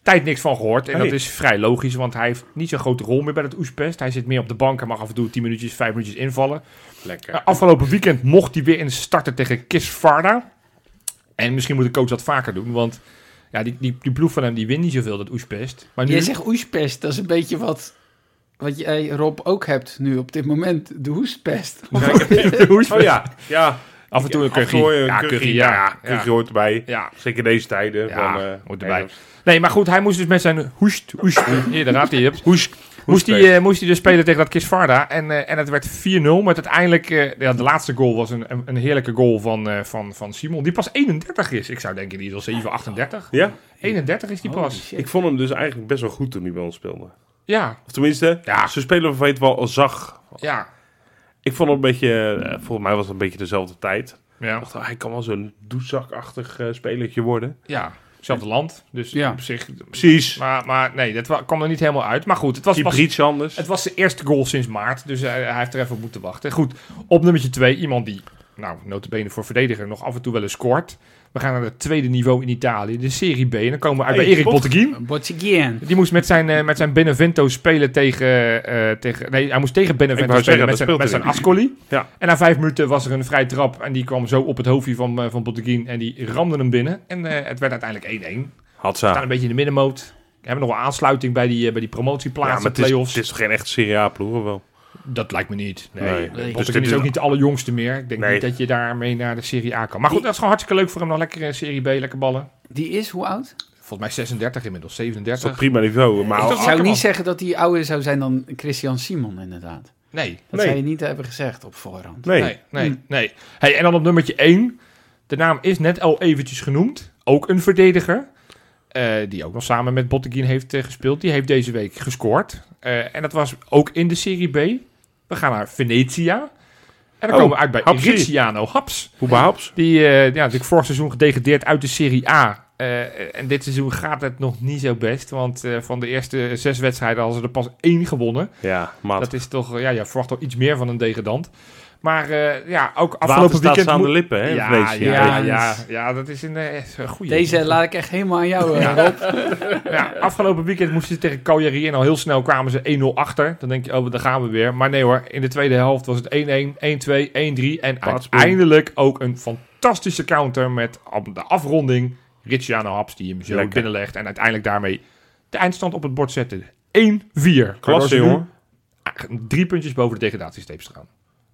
Tijd niks van gehoord. En hey. dat is vrij logisch, want hij heeft niet zo'n grote rol meer bij het Újpest. Hij zit meer op de bank en mag af en toe tien minuutjes, vijf minuutjes invallen. Lekker. Uh, afgelopen weekend mocht hij weer in starten tegen Kis Varda. En misschien moet de coach dat vaker doen, want ja, die, die, die ploeg van hem die wint niet zoveel, dat Újpest. Maar nu... Jij zegt Újpest, dat is een beetje wat... Wat jij, Rob, ook hebt nu op dit moment. De hoestpest. Ja, ik heb de hoestpest. Oh ja, ja. Af en toe een curry. Afgooien, ja, curry, curry, ja, ja, curry ja. hoort erbij. Ja. Zeker deze tijden. Ja, van, uh, hoort erbij. Nee, maar goed, hij moest dus met zijn hoest, hoest. Hier, daar raadt hij op. Hoest. Moest hij, uh, moest hij dus spelen tegen dat Kisvarda. En, uh, en het werd vier nul. Maar uiteindelijk, uh, ja, de laatste goal was een, een, een heerlijke goal van, uh, van, van Simon. Die pas eenendertig is. Ik zou denken, die is al zeven achtendertig. Ja? eenendertig is die pas. Oh, ik vond hem dus eigenlijk best wel goed toen hij bij ons speelde. Ja. Of tenminste, ja. Ze spelen van weet wel al zag. Ja. Ik vond hem een beetje, uh, volgens mij was het een beetje dezelfde tijd. Ja. Ik dacht, oh, hij kan wel zo'n doezakachtig uh, spelertje worden. Ja. Hetzelfde land, dus ja. op zich... Precies. Maar, maar nee, dat wa- kwam er niet helemaal uit. Maar goed, het was pas, iets anders. Het was de eerste goal sinds maart, dus hij, hij heeft er even op moeten wachten. Goed, op nummertje twee, iemand die, nou, nota bene voor verdediger, nog af en toe wel eens scoort. We gaan naar het tweede niveau in Italië, de Serie B. En dan komen we uit hey, bij Erik Bottighin. Bottighin. Die moest met zijn, uh, met zijn Benevento spelen tegen... Uh, tegen nee, hij moest tegen Benevento spelen zeggen, met, zijn, met zijn Ascoli. Ja. En na vijf minuten was er een vrij trap. En die kwam zo op het hoofdje van, uh, van Bottighin. En die ramde hem binnen. En uh, het werd uiteindelijk één één. Hadza. We staan een beetje in de middenmoot. We hebben nog wel aansluiting bij die, uh, bij die promotieplaatsen, ja, maar het play-offs. Is, het is geen echt Serie A-ploeg, of wel? Dat lijkt me niet. Nee. nee. nee. Dus dit is ook niet de allerjongste meer. Ik denk nee. niet dat je daarmee naar de Serie A kan. Maar goed, die... dat is gewoon hartstikke leuk voor hem. Nog lekker Serie B, lekker ballen. Die is hoe oud? Volgens mij zesendertig inmiddels, zevenendertig. Dat is prima niveau. Maar nee. Ik zou niet zeggen dat hij ouder zou zijn dan Christian Simon inderdaad. Nee. Dat nee. zou je niet hebben gezegd op voorhand. Nee. nee, nee, hm. nee. Hey, en dan op nummertje één. De naam is net al eventjes genoemd. Ook een verdediger. Uh, die ook nog samen met Bottighin heeft uh, gespeeld. Die heeft deze week gescoord. Uh, en dat was ook in de Serie B. We gaan naar Venetia. En dan oh, komen we uit bij Idrissiano Haps. Hoe bij Haps? Die uh, ja, natuurlijk vorig seizoen gedegradeerd uit de Serie A. Uh, en dit seizoen gaat het nog niet zo best. Want uh, van de eerste zes wedstrijden hadden ze er pas één gewonnen. Ja, maat. Dat is toch, ja, je verwacht toch iets meer van een degradant. Maar uh, ja, ook afgelopen weekend... Water staat aan de lippen, hè? Ja, ja, ja, ja, ja, dat is een, een goede. Deze man. Laat ik echt helemaal aan jou, uh, Rob. Ja, afgelopen weekend moesten ze tegen Cagliari en al heel snel kwamen ze één nul achter. Dan denk je, oh, daar gaan we weer. Maar nee hoor, in de tweede helft was het één één, één twee, één drie. En uiteindelijk ook een fantastische counter met de afronding. Ricciano Haps, die hem zo lekker binnenlegt. En uiteindelijk daarmee de eindstand op het bord zette. één vier. Klasse, jongen. Drie puntjes boven de degradatiestreep staan.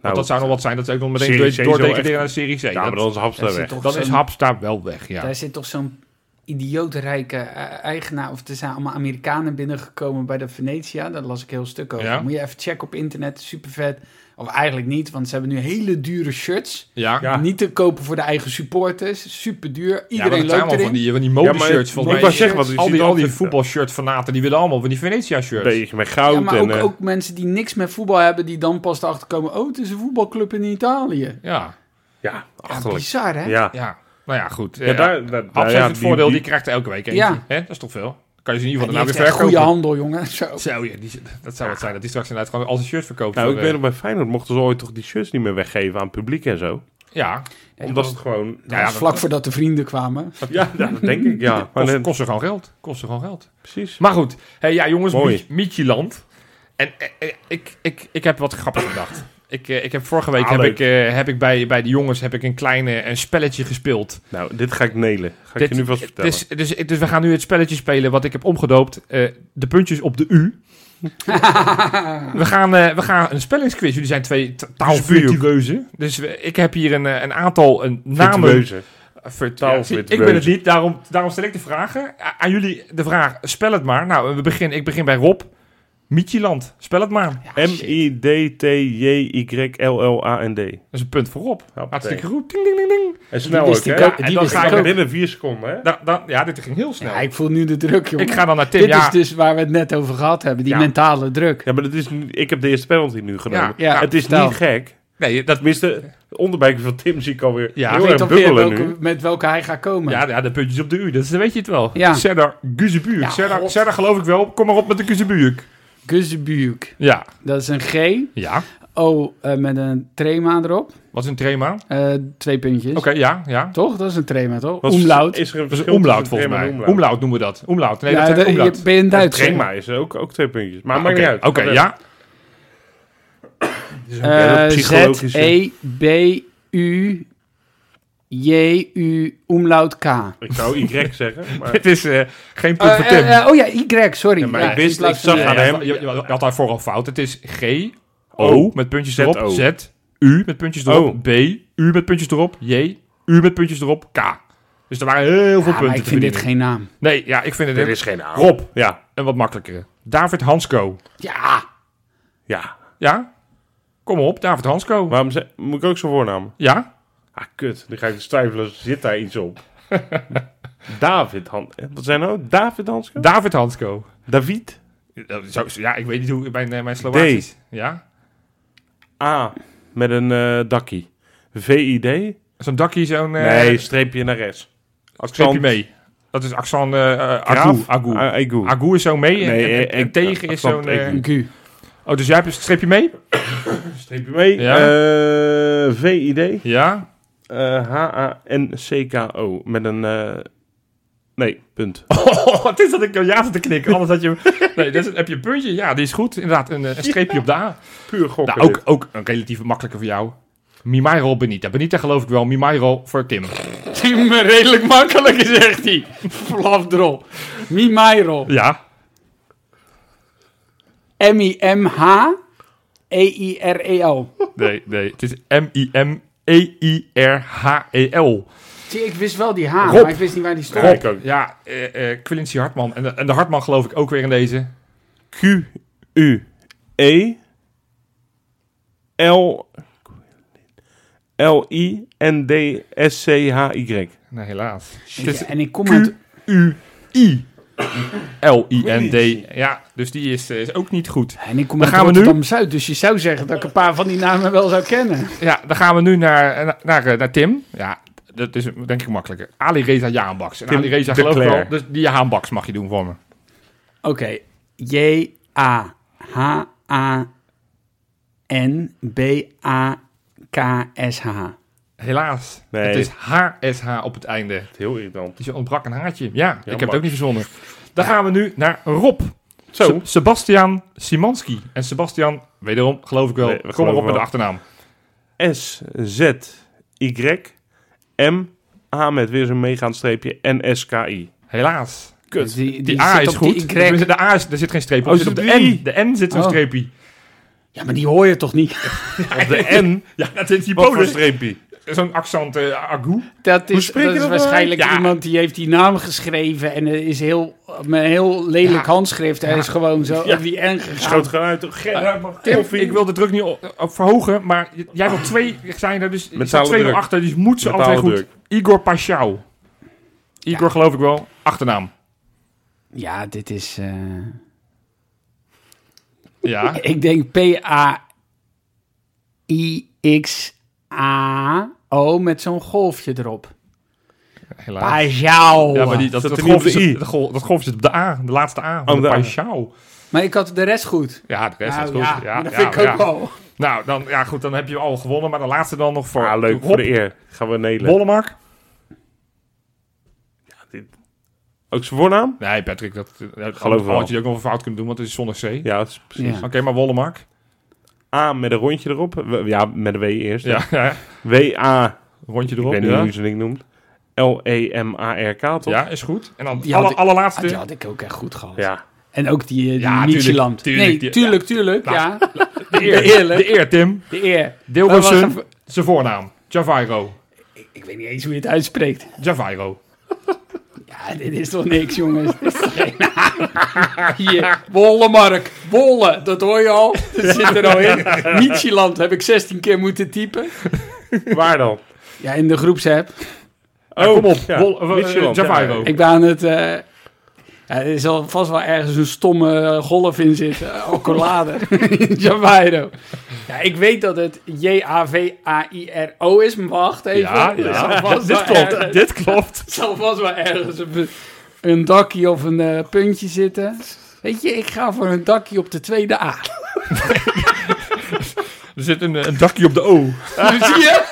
Nou, dat zou nog wat zijn. Dat ze ook nog meteen doordegraderen naar de Serie C. Ja, maar dan is Haps daar weg. Dan is Haps daar wel weg, ja. Daar zit toch zo'n idiootrijke uh, eigenaar... of er zijn allemaal Amerikanen binnengekomen bij de Venetia. Daar las ik heel stuk over. Ja? Moet je even checken op internet. Super vet. Of eigenlijk niet, want ze hebben nu hele dure shirts. Ja. Ja. Niet te kopen voor de eigen supporters. Super duur. Iedereen loopt erin. Ja, maar dat zijn allemaal van die, van die mode-shirts. Ja, ik wou zeggen, want al die, al die voetbalshirt-fanaten, die willen allemaal van die Venetia-shirts. Beetje met goud. Ja, maar en, ook, uh... ook mensen die niks met voetbal hebben, die dan pas erachter komen. Oh, het is een voetbalclub in Italië. Ja. Ja, achterlijk. Ja, bizar, hè? Ja. ja. Nou ja, goed. Ja, daar, daar, Haps daar, heeft ja, het voordeel, die, die... die krijgt er elke week eentje. Ja. Hè? Dat is toch veel? Kan je ze in ieder geval ja, daarna weer verkopen. Goede handel, jongen. Zo. Zo, ja, die, dat zou het zijn. Dat die straks inderdaad gewoon als een shirt verkoopt. Nou, ik weet nog bij Feyenoord mochten ze ooit toch die shirts niet meer weggeven aan het publiek en zo. Ja. Omdat was, het gewoon... Nou, ja, ja, vlak dat, voordat de vrienden kwamen. Ja, ja, dat denk ik, ja. Maar kost, kost er gewoon geld. Kost er gewoon geld. Precies. Maar goed. Hey, ja, jongens, Midtjylland. En eh, ik, ik, ik heb wat grappig gedacht. Ik, ik heb vorige week ah, heb ik, uh, heb ik bij, bij de jongens heb ik een kleine een spelletje gespeeld. Nou, dit ga ik nelen. Ga dit, ik je nu vast vertellen. Dus, dus, dus we gaan nu het spelletje spelen wat ik heb omgedoopt. Uh, de puntjes op de U. we, gaan, uh, we gaan een spellingsquiz. Jullie zijn twee ta- taalvirtueuzen. Dus we, ik heb hier een, een aantal een namen. Virtueuze. Ja, zie, ik ben het niet, daarom, daarom stel ik de vragen. A- aan jullie de vraag, spel het maar. Nou, we begin, ik begin bij Rob. Midtjylland, spel het maar. Ja, M I D T J Y L L A N D. Dat is een punt voorop. Hartstikke goed. Ding, ding, ding, ding. En snel die ook, hè? Ja, en dan ga ik binnen vier seconden, hè? Da, da, ja, dit ging heel snel. Ja, ik voel nu de druk, jongen. Ik ga dan naar Tim. Dit ja. is dus waar we het net over gehad hebben, die ja. mentale druk. Ja, maar dat is, ik heb de eerste penalty nu genomen. Ja, ja, het is stel. niet gek. Nee, dat miste de onderbuik van Tim zie ik alweer ja, heel erg bubbelen welke, nu. Met welke hij gaat komen. Ja, ja, de puntjes op de U, dat weet je het wel. Ja. Serdar Guzebujuk. Serdar geloof ik wel. Kom maar op met de Guzebujuk. Guzebujuk. Ja. Dat is een G. Ja. O uh, met een trema erop. Wat is een trema? Uh, twee puntjes. Oké, okay, ja, ja. Toch? Dat is een trema, toch? Omlaut. Is er een verschil omlaut volgens mij. Omlaut noemen we dat. Omlaut. Nee, ja, dat is omlaut. Ben je een Duits? Trema is ook, ook twee puntjes. Maar ah, maakt okay. niet uit. Oké, okay, ja. Z, E, B, U, J, U, omlaut, K. Ik zou Y zeggen. Maar... het is uh, geen punt uh, voor Tim. Uh, uh, oh ja, Y, sorry. Ja, maar ja, ik wist, ik zag aan hem. Je had daar vooral fout. Het is G, O, met puntjes erop, Z, U met puntjes erop, oh. B, U met puntjes erop, J, U met puntjes erop, K. Dus er waren heel ja, veel punten. Maar ik vind dit geen naam. Nee, ja, ik vind het... Er is geen naam. Rob, ja. En wat makkelijkere. David Hancko. Ja. Ja. Ja? Kom op, David Hancko. Waarom ze... Moet ik ook zo'n voornaam? Ja. Ah, kut. Dan ga ik dus twijfelen. Zit daar iets op? David Hancko. Wat zijn nou? David Hancko? David Hancko. David? Ja, ik weet niet hoe... Mijn, mijn Slovakisch. Ja? A. Met een uh, dakkie. V I D. Zo'n dakkie, zo'n... Uh, nee, streepje naar S. Streepje mee. Dat is accent... Uh, Agu. Agu. Agu. Agu is zo mee en, nee, en, en, en tegen is zo'n... Uh, oh, dus jij hebt een streepje mee? Streepje mee. Ja. Uh, V I D. Ja. Uh, H A N C K O. Met een... Uh, nee, punt. Oh, het is dat ik ja zat te knikken. Anders had je... Nee, dus heb je een puntje? Ja, die is goed. Inderdaad, een, een streepje ja. op de A. Puur gokken. Nou, ook, ook een relatief makkelijke voor jou. Mimairo Benita. Benita geloof ik wel. Mimairo voor Tim. Tim, redelijk makkelijk, zegt hij. Flafdrol. Mimairo. Ja. M I M H E I R E L. Nee, nee. Het is M I M E I R H E L. Zie, ik wist wel die H, Rob, maar ik wist niet waar die stond. Rob, ja, uh, uh, Quincy Hartman. En de, en de Hartman geloof ik ook weer in deze. Q U E L... L I N D S C H Y. Nee, helaas. Dus en ik kom met Q U I. L I N D. Ja, dus die is, is ook niet goed. En ik kom dan uit gaan we Rotterdam nu... Zuid, dus je zou zeggen dat ik een paar van die namen wel zou kennen. Ja, dan gaan we nu naar, naar, naar, naar Tim. Ja, dat is denk ik makkelijker. Ali Reza Jaanbaks. En Tim Ali Reza geloof ik wel. Dus die Jaanbaks mag je doen voor me. Oké. Okay. J A H A N B A K S H. Helaas. Nee. Het is H S H op het einde. Heel irritant. Dus je ontbrak een haartje. Ja, Jan ik heb Bak. Het ook niet verzonnen. Dan ja. gaan we nu naar Rob. Zo. Se- Sebastian Szymański. En Sebastian, wederom, geloof ik wel. Nee, we kom maar op met de achternaam. S Z Y M A met weer zo'n meegaand streepje. N S K I. Helaas. Kut. Die, die, die A is goed. Die de A is, er zit geen streepje. Oh, zit op de N. De N zit zo'n oh. streepje. Ja, maar die hoor je toch niet? Ja, de N. Ja, dat is die bonusstreepje. Zo'n accent uh, agu. Dat is, dat is waarschijnlijk ja. iemand die heeft die naam geschreven en uh, is heel, met een heel lelijk ja. handschrift. Hij ja. is gewoon zo ja. op die N gegaan. Schoot gewoon uit. Ik wil de druk niet op, op verhogen, maar jij wil twee zijn er, dus met twee erachter, dus moet ze altijd goed. Druk. Igor Paschau. Igor ja. geloof ik wel. Achternaam. Ja, dit is... Uh... Ja. Ik denk P A I X A O met zo'n golfje erop. Helaas. Pajau. Ja, maar die, dat, dat, dat, golf zit, dat, golf, dat golf zit op de A, de laatste A. Oh, de Pajau. Maar ik had de rest goed. Ja, de rest nou, is goed. Ja, ja, dat ja, vind ja, ik ook ja. wel. Nou, dan, ja, goed, dan heb je al gewonnen, maar de laatste dan nog voor... Ah, leuk, Rob. Voor de eer. Gaan we nelen. Wålemark. Ja, dit... Ook zijn voornaam? Nee, Patrick, dat, dat geloof ik wel. Had je ook nog een fout kunnen doen, want het is zonder C. Ja, dat is precies. Ja. Oké, okay, maar Wålemark? A met een rondje erop. W- ja, met een W eerst. Ja, ja. W A. Rondje erop. Ik weet niet hoe ze het noemt. L E M A R K, toch? Ja, is goed. En dan die alle, ik, allerlaatste. Die had ik ook echt goed gehad. Ja. En ook die, die ja, Midtjylland. Nee, tuurlijk, tuurlijk. Ja. Ja. De eer, de eer, de eer Tim. De eer. Dilrosun, oh, zijn voornaam. Javairo. Ik, ik weet niet eens hoe je het uitspreekt. Javairo. Ja, dit is toch niks, jongens. Dit is geen naam. Hier, Wålemark. Wolle, dat hoor je al. Dat zit er al in. Midtjylland heb ik zestien keer moeten typen. Waar dan? Ja, in de groepsapp. Oh, ja, kom op. Ja. Wol- Midtjylland. Uh, ja. Ik ben aan het... Uh, ja, er zal vast wel ergens een stomme golf in zitten. Alcolade. Javairo. Ja, ik weet dat het J A V A I R O is, maar wacht even. Ja, ja. ja dit, klopt, ergens, dit klopt. Het zal vast wel ergens een, een dakkie of een uh, puntje zitten. Weet je, ik ga voor een dakkie op de tweede A. Er zit een, een dakkie op de O. Dus zie je?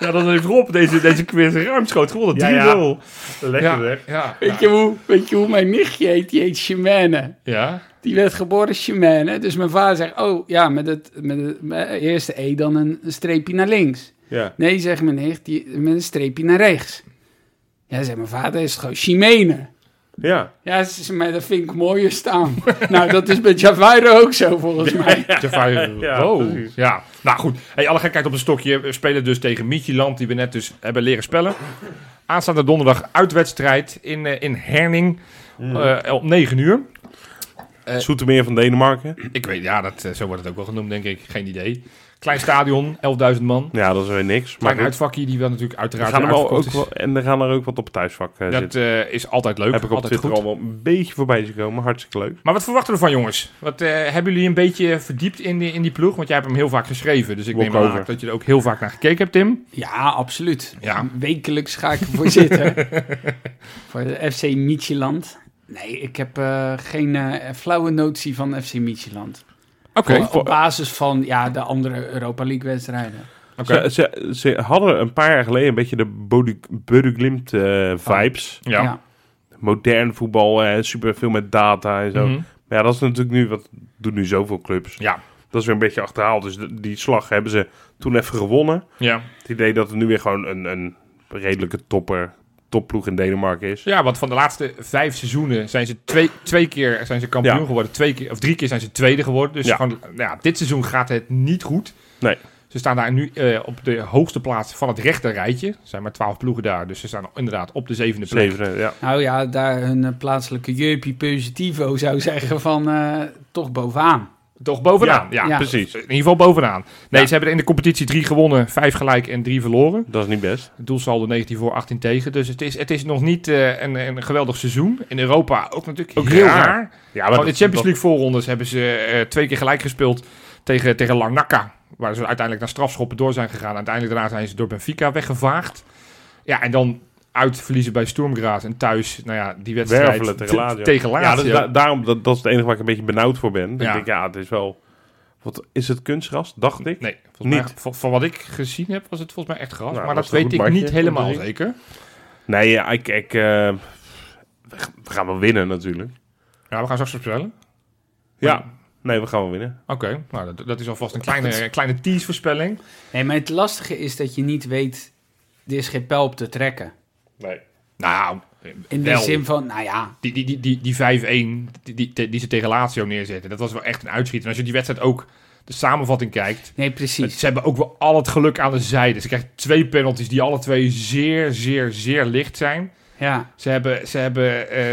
Ja, dan heeft Rob deze, deze quiz ruimschoot gewonnen. drie nul. Ja, ja. Lekker weg. Ja, ja, weet, ja. weet je hoe mijn nichtje heet? Die heet Giménez. Ja. Die werd geboren Giménez. Dus mijn vader zegt, oh ja, met het, met het met de eerste E dan een streepje naar links. Ja. Nee, zegt mijn nicht, die, met een streepje naar rechts. Ja, zegt mijn vader, is het gewoon Giménez. Ja, ja ze, ze, maar dat vind ik mooier staan. Nou, dat is bij Javairo ook zo, volgens mij. Javairo, ja, wow. Ja. Nou goed, hey, alle gekheid op een stokje. We spelen dus tegen Midtjylland, die we net dus hebben leren spellen. Aanstaande donderdag uitwedstrijd in, uh, in Herning mm. uh, om negen uur. Uh, Zoetermeer van Denemarken. Ik weet, ja, dat, zo wordt het ook wel genoemd, denk ik. Geen idee. Klein stadion, elfduizend man. Ja, dat is weer niks. Klein maar uitvakje, die wel natuurlijk uiteraard gaan er ook wel, en er gaan er ook wat op het thuisvak uh, dat, zitten. Dat uh, is altijd leuk. Heb ik altijd op Twitter al wel een beetje voorbij gekomen. Hartstikke leuk. Maar wat verwachten we van jongens? Wat, uh, hebben jullie een beetje verdiept in die, in die ploeg? Want jij hebt hem heel vaak geschreven. Dus ik Walk neem over. aan dat je er ook heel vaak naar gekeken hebt, Tim. Ja, absoluut. Ja. Wekelijks ga ik ervoor zitten. Voor de F C Midtjylland. Nee, ik heb uh, geen uh, flauwe notie van F C Midtjylland. Oké. Okay. Op basis van ja, de andere Europa League wedstrijden. Okay. Ze, ze, ze hadden een paar jaar geleden een beetje de Bodeglimt uh, vibes. Oh, ja. Ja. Modern voetbal, eh, super veel met data en zo. Mm-hmm. Maar ja, dat is natuurlijk nu, wat doen nu zoveel clubs. Ja. Dat is weer een beetje achterhaald. Dus de, die slag hebben ze toen even gewonnen. Ja. Het idee dat er nu weer gewoon een, een redelijke topper... topploeg in Denemarken is. Ja, want van de laatste vijf seizoenen zijn ze twee, twee keer zijn ze kampioen ja. geworden. Twee keer, of drie keer zijn ze tweede geworden. Dus ja. Van, ja, dit seizoen gaat het niet goed. Nee. Ze staan daar nu uh, op de hoogste plaats van het rechterrijtje. Er zijn maar twaalf ploegen daar. Dus ze staan inderdaad op de zevende plek. Zevende, ja. Nou ja, daar hun uh, plaatselijke Jeupie Positivo zou zeggen van uh, toch bovenaan. Toch bovenaan, ja, ja, ja. Precies. In ieder geval bovenaan. Nee, ja. Ze hebben in de competitie drie gewonnen, vijf gelijk en drie verloren. Dat is niet best. Het doelsaldo negentien voor, achttien tegen. Dus het is, het is nog niet uh, een, een geweldig seizoen. In Europa ook natuurlijk ook heel raar. raar. Ja, maar de Champions League dat... voorrondes hebben ze uh, twee keer gelijk gespeeld tegen, tegen Larnaca. Waar ze uiteindelijk naar strafschoppen door zijn gegaan. Uiteindelijk daarna zijn ze door Benfica weggevaagd. Ja, en dan... uit verliezen bij Sturm Graz en thuis, nou ja, die wedstrijd te, tegen Lazio. Tegen Lazio. Ja, da- daarom, dat, dat is het enige waar ik een beetje benauwd voor ben. Ja. Ik denk, ja, het is wel... Wat, is het kunstgras, dacht ik? Nee, volgens niet. Mij, van, van wat ik gezien heb, was het volgens mij echt gras. Nou, maar dat weet ik marktje, niet helemaal zeker. Nee, ja, ik, ik, uh, we gaan wel winnen natuurlijk. Ja, we gaan straks voorspellen. Ja. Maar, nee, we gaan wel winnen. Oké, okay, nou, dat, dat is alvast een kleine, kleine tease-voorspelling. Nee, maar het lastige is dat je niet weet... Er is geen pijl op te trekken. Nee. Nou, in de zin van, nou ja. Die, die, die, die, die vijf-een die, die, die ze tegen Lazio neerzetten, dat was wel echt een uitschieter. En als je die wedstrijd ook de samenvatting kijkt. Nee, precies. Ze hebben ook wel al het geluk aan de zijde. Ze krijgen twee penalties die alle twee zeer, zeer, zeer licht zijn. Ja. Ze hebben, ze hebben uh,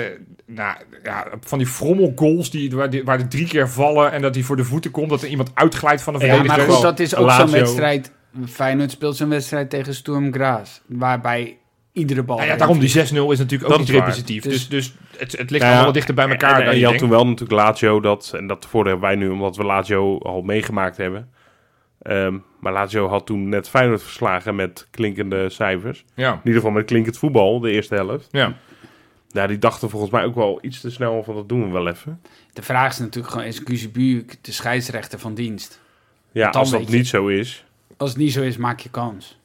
nou, ja, van die frommelgoals die, waar, die, waar de drie keer vallen en dat die voor de voeten komt, dat er iemand uitglijdt van de verdediger. Ja, maar goed, dat is ook Lazio. Zo'n wedstrijd. Feyenoord speelt zo'n wedstrijd tegen Sturm Graz, waarbij... Iedere bal. Ja, ja, daarom die zes nul is natuurlijk ook dat niet representatief. Dus, dus het, het ligt ja, allemaal dichter bij elkaar. En, en, en je, je had denk. toen wel natuurlijk Lazio dat... En dat voordeel hebben wij nu, omdat we Lazio al meegemaakt hebben. Um, maar Lazio had toen net Feyenoord verslagen met klinkende cijfers. Ja. In ieder geval met klinkend voetbal, de eerste helft. Ja. Ja, die dachten volgens mij ook wel iets te snel van dat doen we wel even. De vraag is natuurlijk gewoon, is Kuzibu de scheidsrechter van dienst? Ja, als dat je, niet zo is... Als het niet zo is, maak je kans.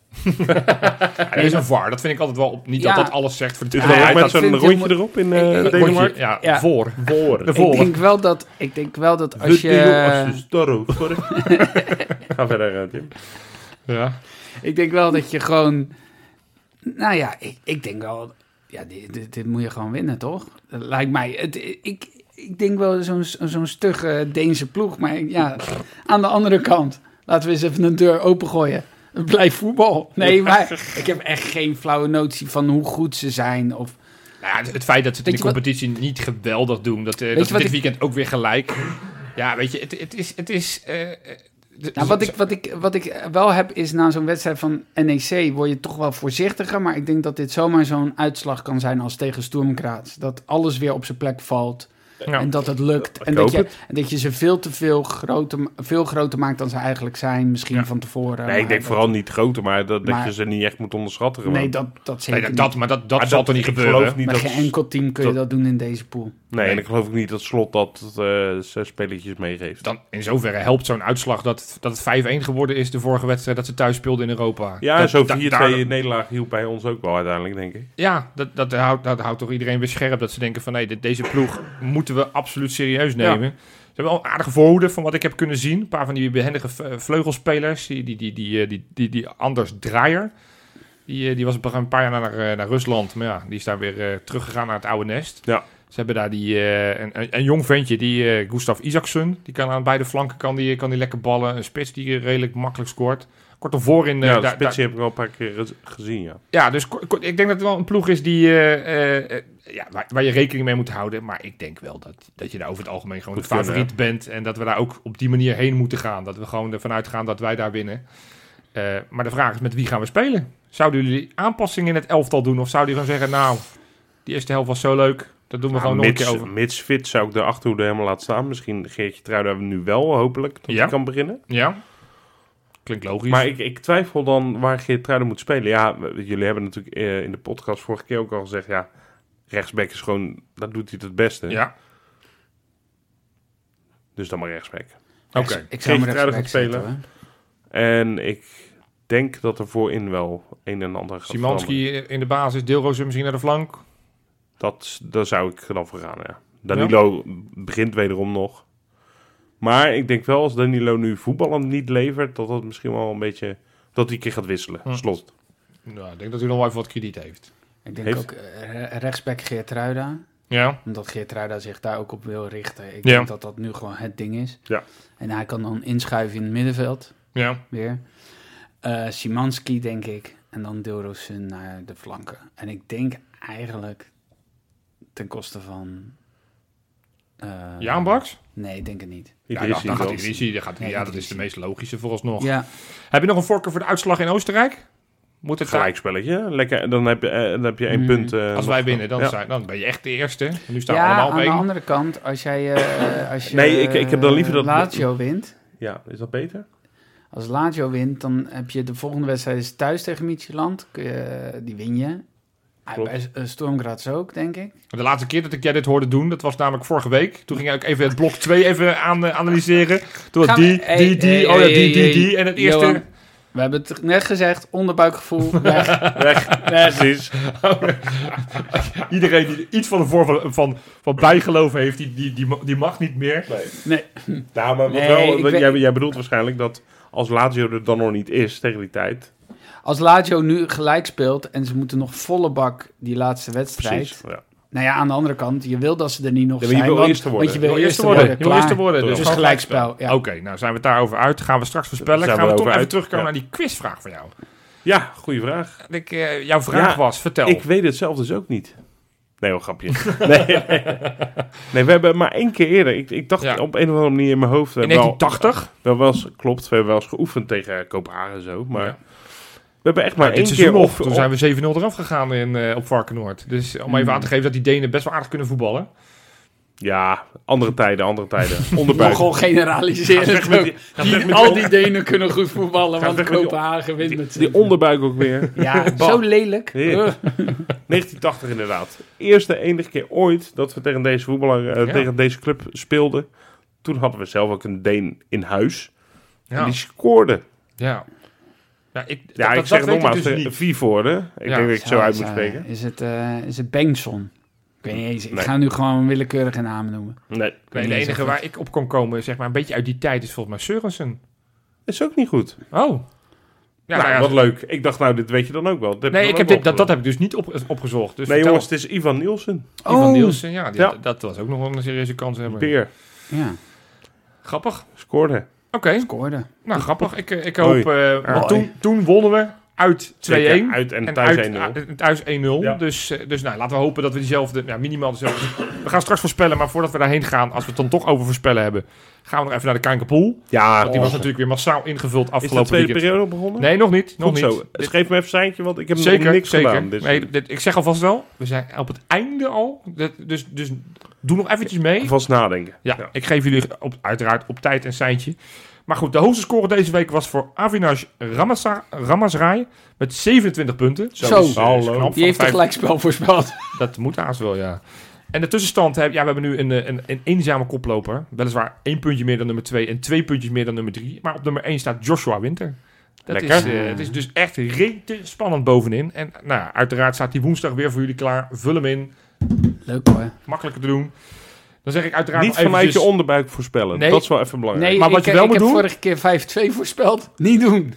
Er is een V A R, dat vind ik altijd wel op. Niet ja. dat dat alles zegt voor de ja, ja, met zo'n rondje mo- erop in uh, ik, Denemarken. Ja, ja, voor. voor. De voor. Ik denk wel dat, ik denk wel dat als de je... Ga verder, Tim. Ja. Ik denk wel dat je gewoon... Nou ja, ik, ik denk wel... Ja, dit, dit, dit moet je gewoon winnen, toch? Dat lijkt mij... Het, ik, ik denk wel zo'n, zo'n stugge Deense ploeg. Maar ja, aan de andere kant. Laten we eens even een deur opengooien. Blijf voetbal. Nee, maar ik heb echt geen flauwe notie van hoe goed ze zijn. Of... Nou ja, het feit dat ze het in de competitie wat... niet geweldig doen. Dat, uh, dat dit ik... weekend ook weer gelijk. Ja, weet je, het, het is... Het is uh, d- nou, wat, ik, wat, ik, wat ik wel heb is na zo'n wedstrijd van N E C word je toch wel voorzichtiger. Maar ik denk dat dit zomaar zo'n uitslag kan zijn als tegen Sturm Graz. Dat alles weer op zijn plek valt. Ja. En dat het lukt. En dat, je, het. en dat je ze veel te veel groter, veel groter maakt dan ze eigenlijk zijn. Misschien ja. van tevoren. Nee, ik denk vooral niet groter. Maar dat, maar dat je ze niet echt moet onderschatten. Maar. Nee, dat, dat zeker nee, dat, niet. Maar dat, dat maar zal dat, toch niet gebeuren? Niet met geen enkel team kun dat, je dat doen in deze pool. Nee, en ik geloof ook niet dat Slot dat uh, zes spelletjes meegeeft. Dan, in zoverre helpt zo'n uitslag dat, dat het vijf-een geworden is de vorige wedstrijd dat ze thuis speelden in Europa. Ja, dat, zo vier-twee nederlaag hielp bij ons ook wel uiteindelijk, denk ik. Ja, dat, dat, dat, houdt, dat houdt toch iedereen weer scherp. Dat ze denken van, nee, dit, deze ploeg moeten we absoluut serieus nemen. Ja. Ze hebben al een aardige voorhoede van wat ik heb kunnen zien. Een paar van die behendige vleugelspelers, die, die, die, die, die, die, die, die Anders Draaier. Die, die was een paar jaar naar, naar Rusland. Maar ja, die is daar weer uh, teruggegaan naar het oude nest. Ja. Ze hebben daar die, uh, een, een, een jong ventje, die uh, Gustav Isaksson. Die kan aan beide flanken kan die, kan die lekker ballen. Een spits die redelijk makkelijk scoort. Kortom voorin... Uh, ja, de spits da- heb ik al een paar keer gezien, ja. Ja, dus ko- ko- ik denk dat het wel een ploeg is die, uh, uh, uh, ja, waar, waar je rekening mee moet houden. Maar ik denk wel dat, dat je daar over het algemeen gewoon de favoriet ja. bent. En dat we daar ook op die manier heen moeten gaan. Dat we gewoon ervan uitgaan dat wij daar winnen. Uh, maar de vraag is, met wie gaan we spelen? Zouden jullie aanpassingen in het elftal doen? Of zouden jullie gewoon zeggen, nou, die eerste helft was zo leuk... Dat doen we nou, gewoon nog mits, een keer over. Mits fit zou ik de achterhoede helemaal laten staan. Misschien Geertruida hebben we nu wel, hopelijk, dat ja. hij kan beginnen. Ja, klinkt logisch. Maar ik, ik twijfel dan waar Geertruida moet spelen. Ja, jullie hebben natuurlijk uh, in de podcast vorige keer ook al gezegd... ja, rechtsback is gewoon, dat doet hij het beste. Ja. Dus dan maar rechtsback. Oké, okay. Geertruida gaat spelen. Zetten, en ik... denk dat er voorin wel een en ander gaat Szymański in de basis, Dilrosun misschien naar de flank. Dat, daar zou ik dan voor gaan, ja. Danilo ja. begint wederom nog. Maar ik denk wel, als Danilo nu voetballend niet levert... dat dat misschien wel een beetje... dat hij een keer gaat wisselen, hm. Slot. Nou, ik denk dat hij nog wel even wat krediet heeft. Ik denk heeft? ook uh, rechtsback Geertruida. Ja. Omdat Geertruida zich daar ook op wil richten. Ik ja. denk dat dat nu gewoon het ding is. Ja. En hij kan dan inschuiven in het middenveld. Ja. Weer. Uh, Szymański, denk ik. En dan Dilrosun naar de flanken. En ik denk eigenlijk... ten koste van... Uh, Jaan Baks? Nee, ik denk het niet. Idrissi, ja, dan, dan Idrissi, dan gaat, ja, ja, dat is de meest logische vooralsnog. Ja. Heb je nog een voorkeur voor de uitslag in Oostenrijk? Moet het gelijkspelletje. Lekker, dan heb je, dan heb je één mm. punt. Uh, als wij winnen, dan, ja. zijn, dan ben je echt de eerste. Nu staan ja, we allemaal aan mee. De andere kant, als jij... Uh, als je, nee, ik, ik heb dan liever dat... Lazio wint. Ja, is dat beter? Als Lazio wint, dan heb je de volgende wedstrijd is thuis tegen Midtjylland. Die win je. Bij Sturm Graz ook, denk ik. De laatste keer dat ik jij dit hoorde doen, dat was namelijk vorige week. Toen ging ik ook even het blok twee even aan, uh, analyseren. Toen was die, hey, die, die, hey, oh ja, hey, die, die, hey, die. En het Johan, eerste... We hebben het net gezegd, onderbuikgevoel, weg. weg, weg. Precies. Iedereen die iets van, de voor, van, van bijgeloof heeft, die, die, die, die mag niet meer. Nee. nee. Nou, maar nee, wel, wat, jij, jij bedoelt waarschijnlijk dat als Lazio er dan nog niet is tegen die tijd... Als Lazio nu gelijk speelt en ze moeten nog volle bak die laatste wedstrijd. Precies, ja. Nou ja, aan de andere kant, je wil dat ze er niet nog ja, zijn. Je wil want, eerste worden. Want je wil eerst worden. Je wil eerste worden. Dus, dus gelijkspel. Ja. Oké, okay, nou zijn we het daarover uit. Gaan we straks voorspellen. Gaan we, we toch even uit. terugkomen ja. naar die quizvraag van jou. Ja, goede vraag. Ik, uh, jouw vraag ja, was, vertel. Ik weet het zelf dus ook niet. Nee, wel grapje. nee, nee. nee, we hebben maar één keer eerder. Ik, ik dacht ja. op een of andere manier in mijn hoofd. In negentien tachtig? Wel, wel eens, klopt, we hebben wel eens geoefend tegen Kopenhagen en zo, maar... Ja. We hebben echt maar nou, één keer nog. Op, toen op. zijn we zeven nul eraf gegaan in, uh, op Varkenoord. Dus om mm. even aan te geven dat die Denen best wel aardig kunnen voetballen. Ja, andere tijden, andere tijden. Onderbuik. Gewoon generaliseren. Gaat met die, gaat die, met al die Denen kunnen goed voetballen, gaat want Kopenhagen wint met die onderbuik ook weer. Ja, zo lelijk. negentien tachtig inderdaad. Eerste enige keer ooit dat we tegen deze, voetballer, uh, ja. tegen deze club speelden. Toen hadden we zelf ook een Deen in huis. Ja. En die scoorde. Ja. Ja, ik, ja, dat, ik dat, zeg nogmaals, dus vier woorden. Ik ja, denk dat ik zo uit moet spreken. Is het, uh, is het Bengtson? Ik weet niet eens. Ik nee. ga nu gewoon willekeurige namen noemen. Nee. Ik weet de enige waar ik op kon komen, zeg maar, een beetje uit die tijd, is volgens mij Sørensen. Is ook niet goed. Oh. Ja, nou, nou, ja, wat leuk. Ik dacht, nou, dit weet je dan ook wel. Dat nee, ik heb dit, dat, dat heb ik dus niet op, opgezocht. Dus nee, vertel. Jongens, het is Ivan Nielsen. Oh. Ivan Nielsen, ja, die, ja. Dat was ook nog wel een serieuze kans hebben. Peer. Ja. Grappig. Scoorde. Oké, okay. Nou grappig. Ik, ik hoop. Uh, want toen, toen wonnen we uit twee-één. Zeker, uit en thuis en uit, één nul. Uh, thuis één nul. Ja. Dus, dus nou, laten we hopen dat we diezelfde, ja, minimaal dezelfde. We gaan straks voorspellen, maar voordat we daarheen gaan, als we het dan toch over voorspellen hebben, gaan we nog even naar de Kankerpool. Ja, want die was natuurlijk weer massaal ingevuld afgelopen weekend. Is de tweede periode begonnen? Nee, nog niet. Nog niet. Dit... Geef me even seintje, want ik heb zeker, niks zeker. gedaan. Zeker, nee, dit, ik zeg alvast wel, we zijn op het einde al. Dit, dus, dus doe nog eventjes mee. Vast nadenken. Ja, ja. Ik geef jullie op, uiteraard op tijd een seintje. Maar goed, de hoogste score deze week was voor Avinash Ramazrai met zevenentwintig punten. Zo, Zo. Is, is knap, die heeft een gelijkspel voorspeld. Dat moet haast wel, ja. En de tussenstand, ja, we hebben nu een, een, een eenzame koploper. Weliswaar één puntje meer dan nummer twee en twee puntjes meer dan nummer drie. Maar op nummer één staat Joshua Winter. Dat is, uh, het is dus echt rete spannend bovenin. En nou, uiteraard staat die woensdag weer voor jullie klaar. Vul hem in. Leuk hoor. Makkelijker te doen. Dan zeg ik uiteraard niet vanuit je onderbuik voorspellen. Nee, dat is wel even belangrijk. Nee, maar wat ik, je wel ik moet heb doen, vorige keer vijf twee voorspeld. Niet doen.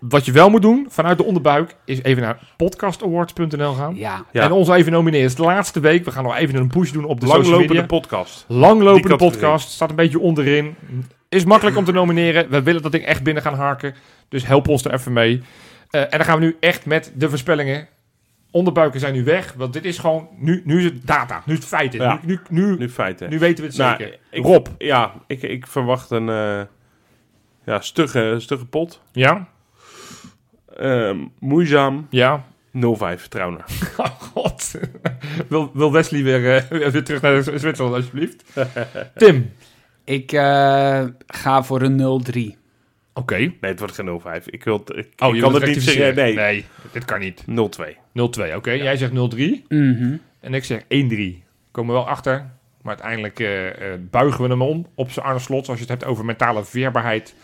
Wat je wel moet doen vanuit de onderbuik is even naar podcast awards punt n l gaan. Ja. Ja. En ons even nomineren. Het is de laatste week. We gaan nog even een push doen op de langlopende social media. Podcast. Langlopende podcast. Staat een beetje onderin. Is makkelijk om te nomineren. We willen dat ding echt binnen gaan harken. Dus help ons er even mee. Uh, en dan gaan we nu echt met de voorspellingen. Onderbuiken zijn nu weg, want dit is gewoon... Nu, nu is het data, nu is het feiten. Ja, nu, nu, nu, nu, feiten. Nu weten we het nou, zeker. Ik, Rob? Ja, ik, ik verwacht een uh, ja, stugge, stugge pot. Ja. Uh, moeizaam. Ja. nul vijf, Trauner. Oh, god. wil, wil Wesley weer, uh, weer terug naar Zwitserland, alsjeblieft. Tim? Ik uh, ga voor een nul drie. Oké. Okay. Nee, het wordt geen nul vijf. Ik wil t- ik oh, je kan het niet zeggen. Nee. nee, dit kan niet. nul twee. nul twee, oké. Okay. Ja. Jij zegt nul drie. Mm-hmm. En ik zeg één drie. Komen we wel achter. Maar uiteindelijk uh, uh, buigen we hem om op zijn Arne Slot. Als je het hebt over mentale weerbaarheid.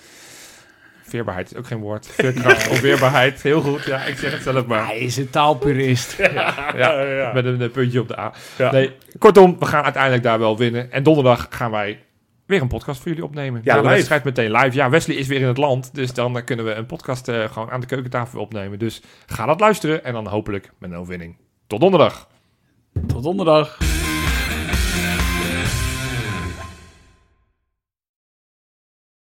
Weerbaarheid is ook geen woord. Veerkracht of weerbaarheid. Heel goed. Ja, ik zeg het zelf maar. Hij is een taalpurist. ja, ja, ja, ja. Met een, een puntje op de A. Ja. Nee, kortom, we gaan uiteindelijk daar wel winnen. En donderdag gaan wij... weer een podcast voor jullie opnemen. Ja, de wedstrijd meteen live. Ja, Wesley is weer in het land. Dus dan kunnen we een podcast uh, gewoon aan de keukentafel opnemen. Dus ga dat luisteren. En dan hopelijk met een overwinning. Tot donderdag. Tot donderdag.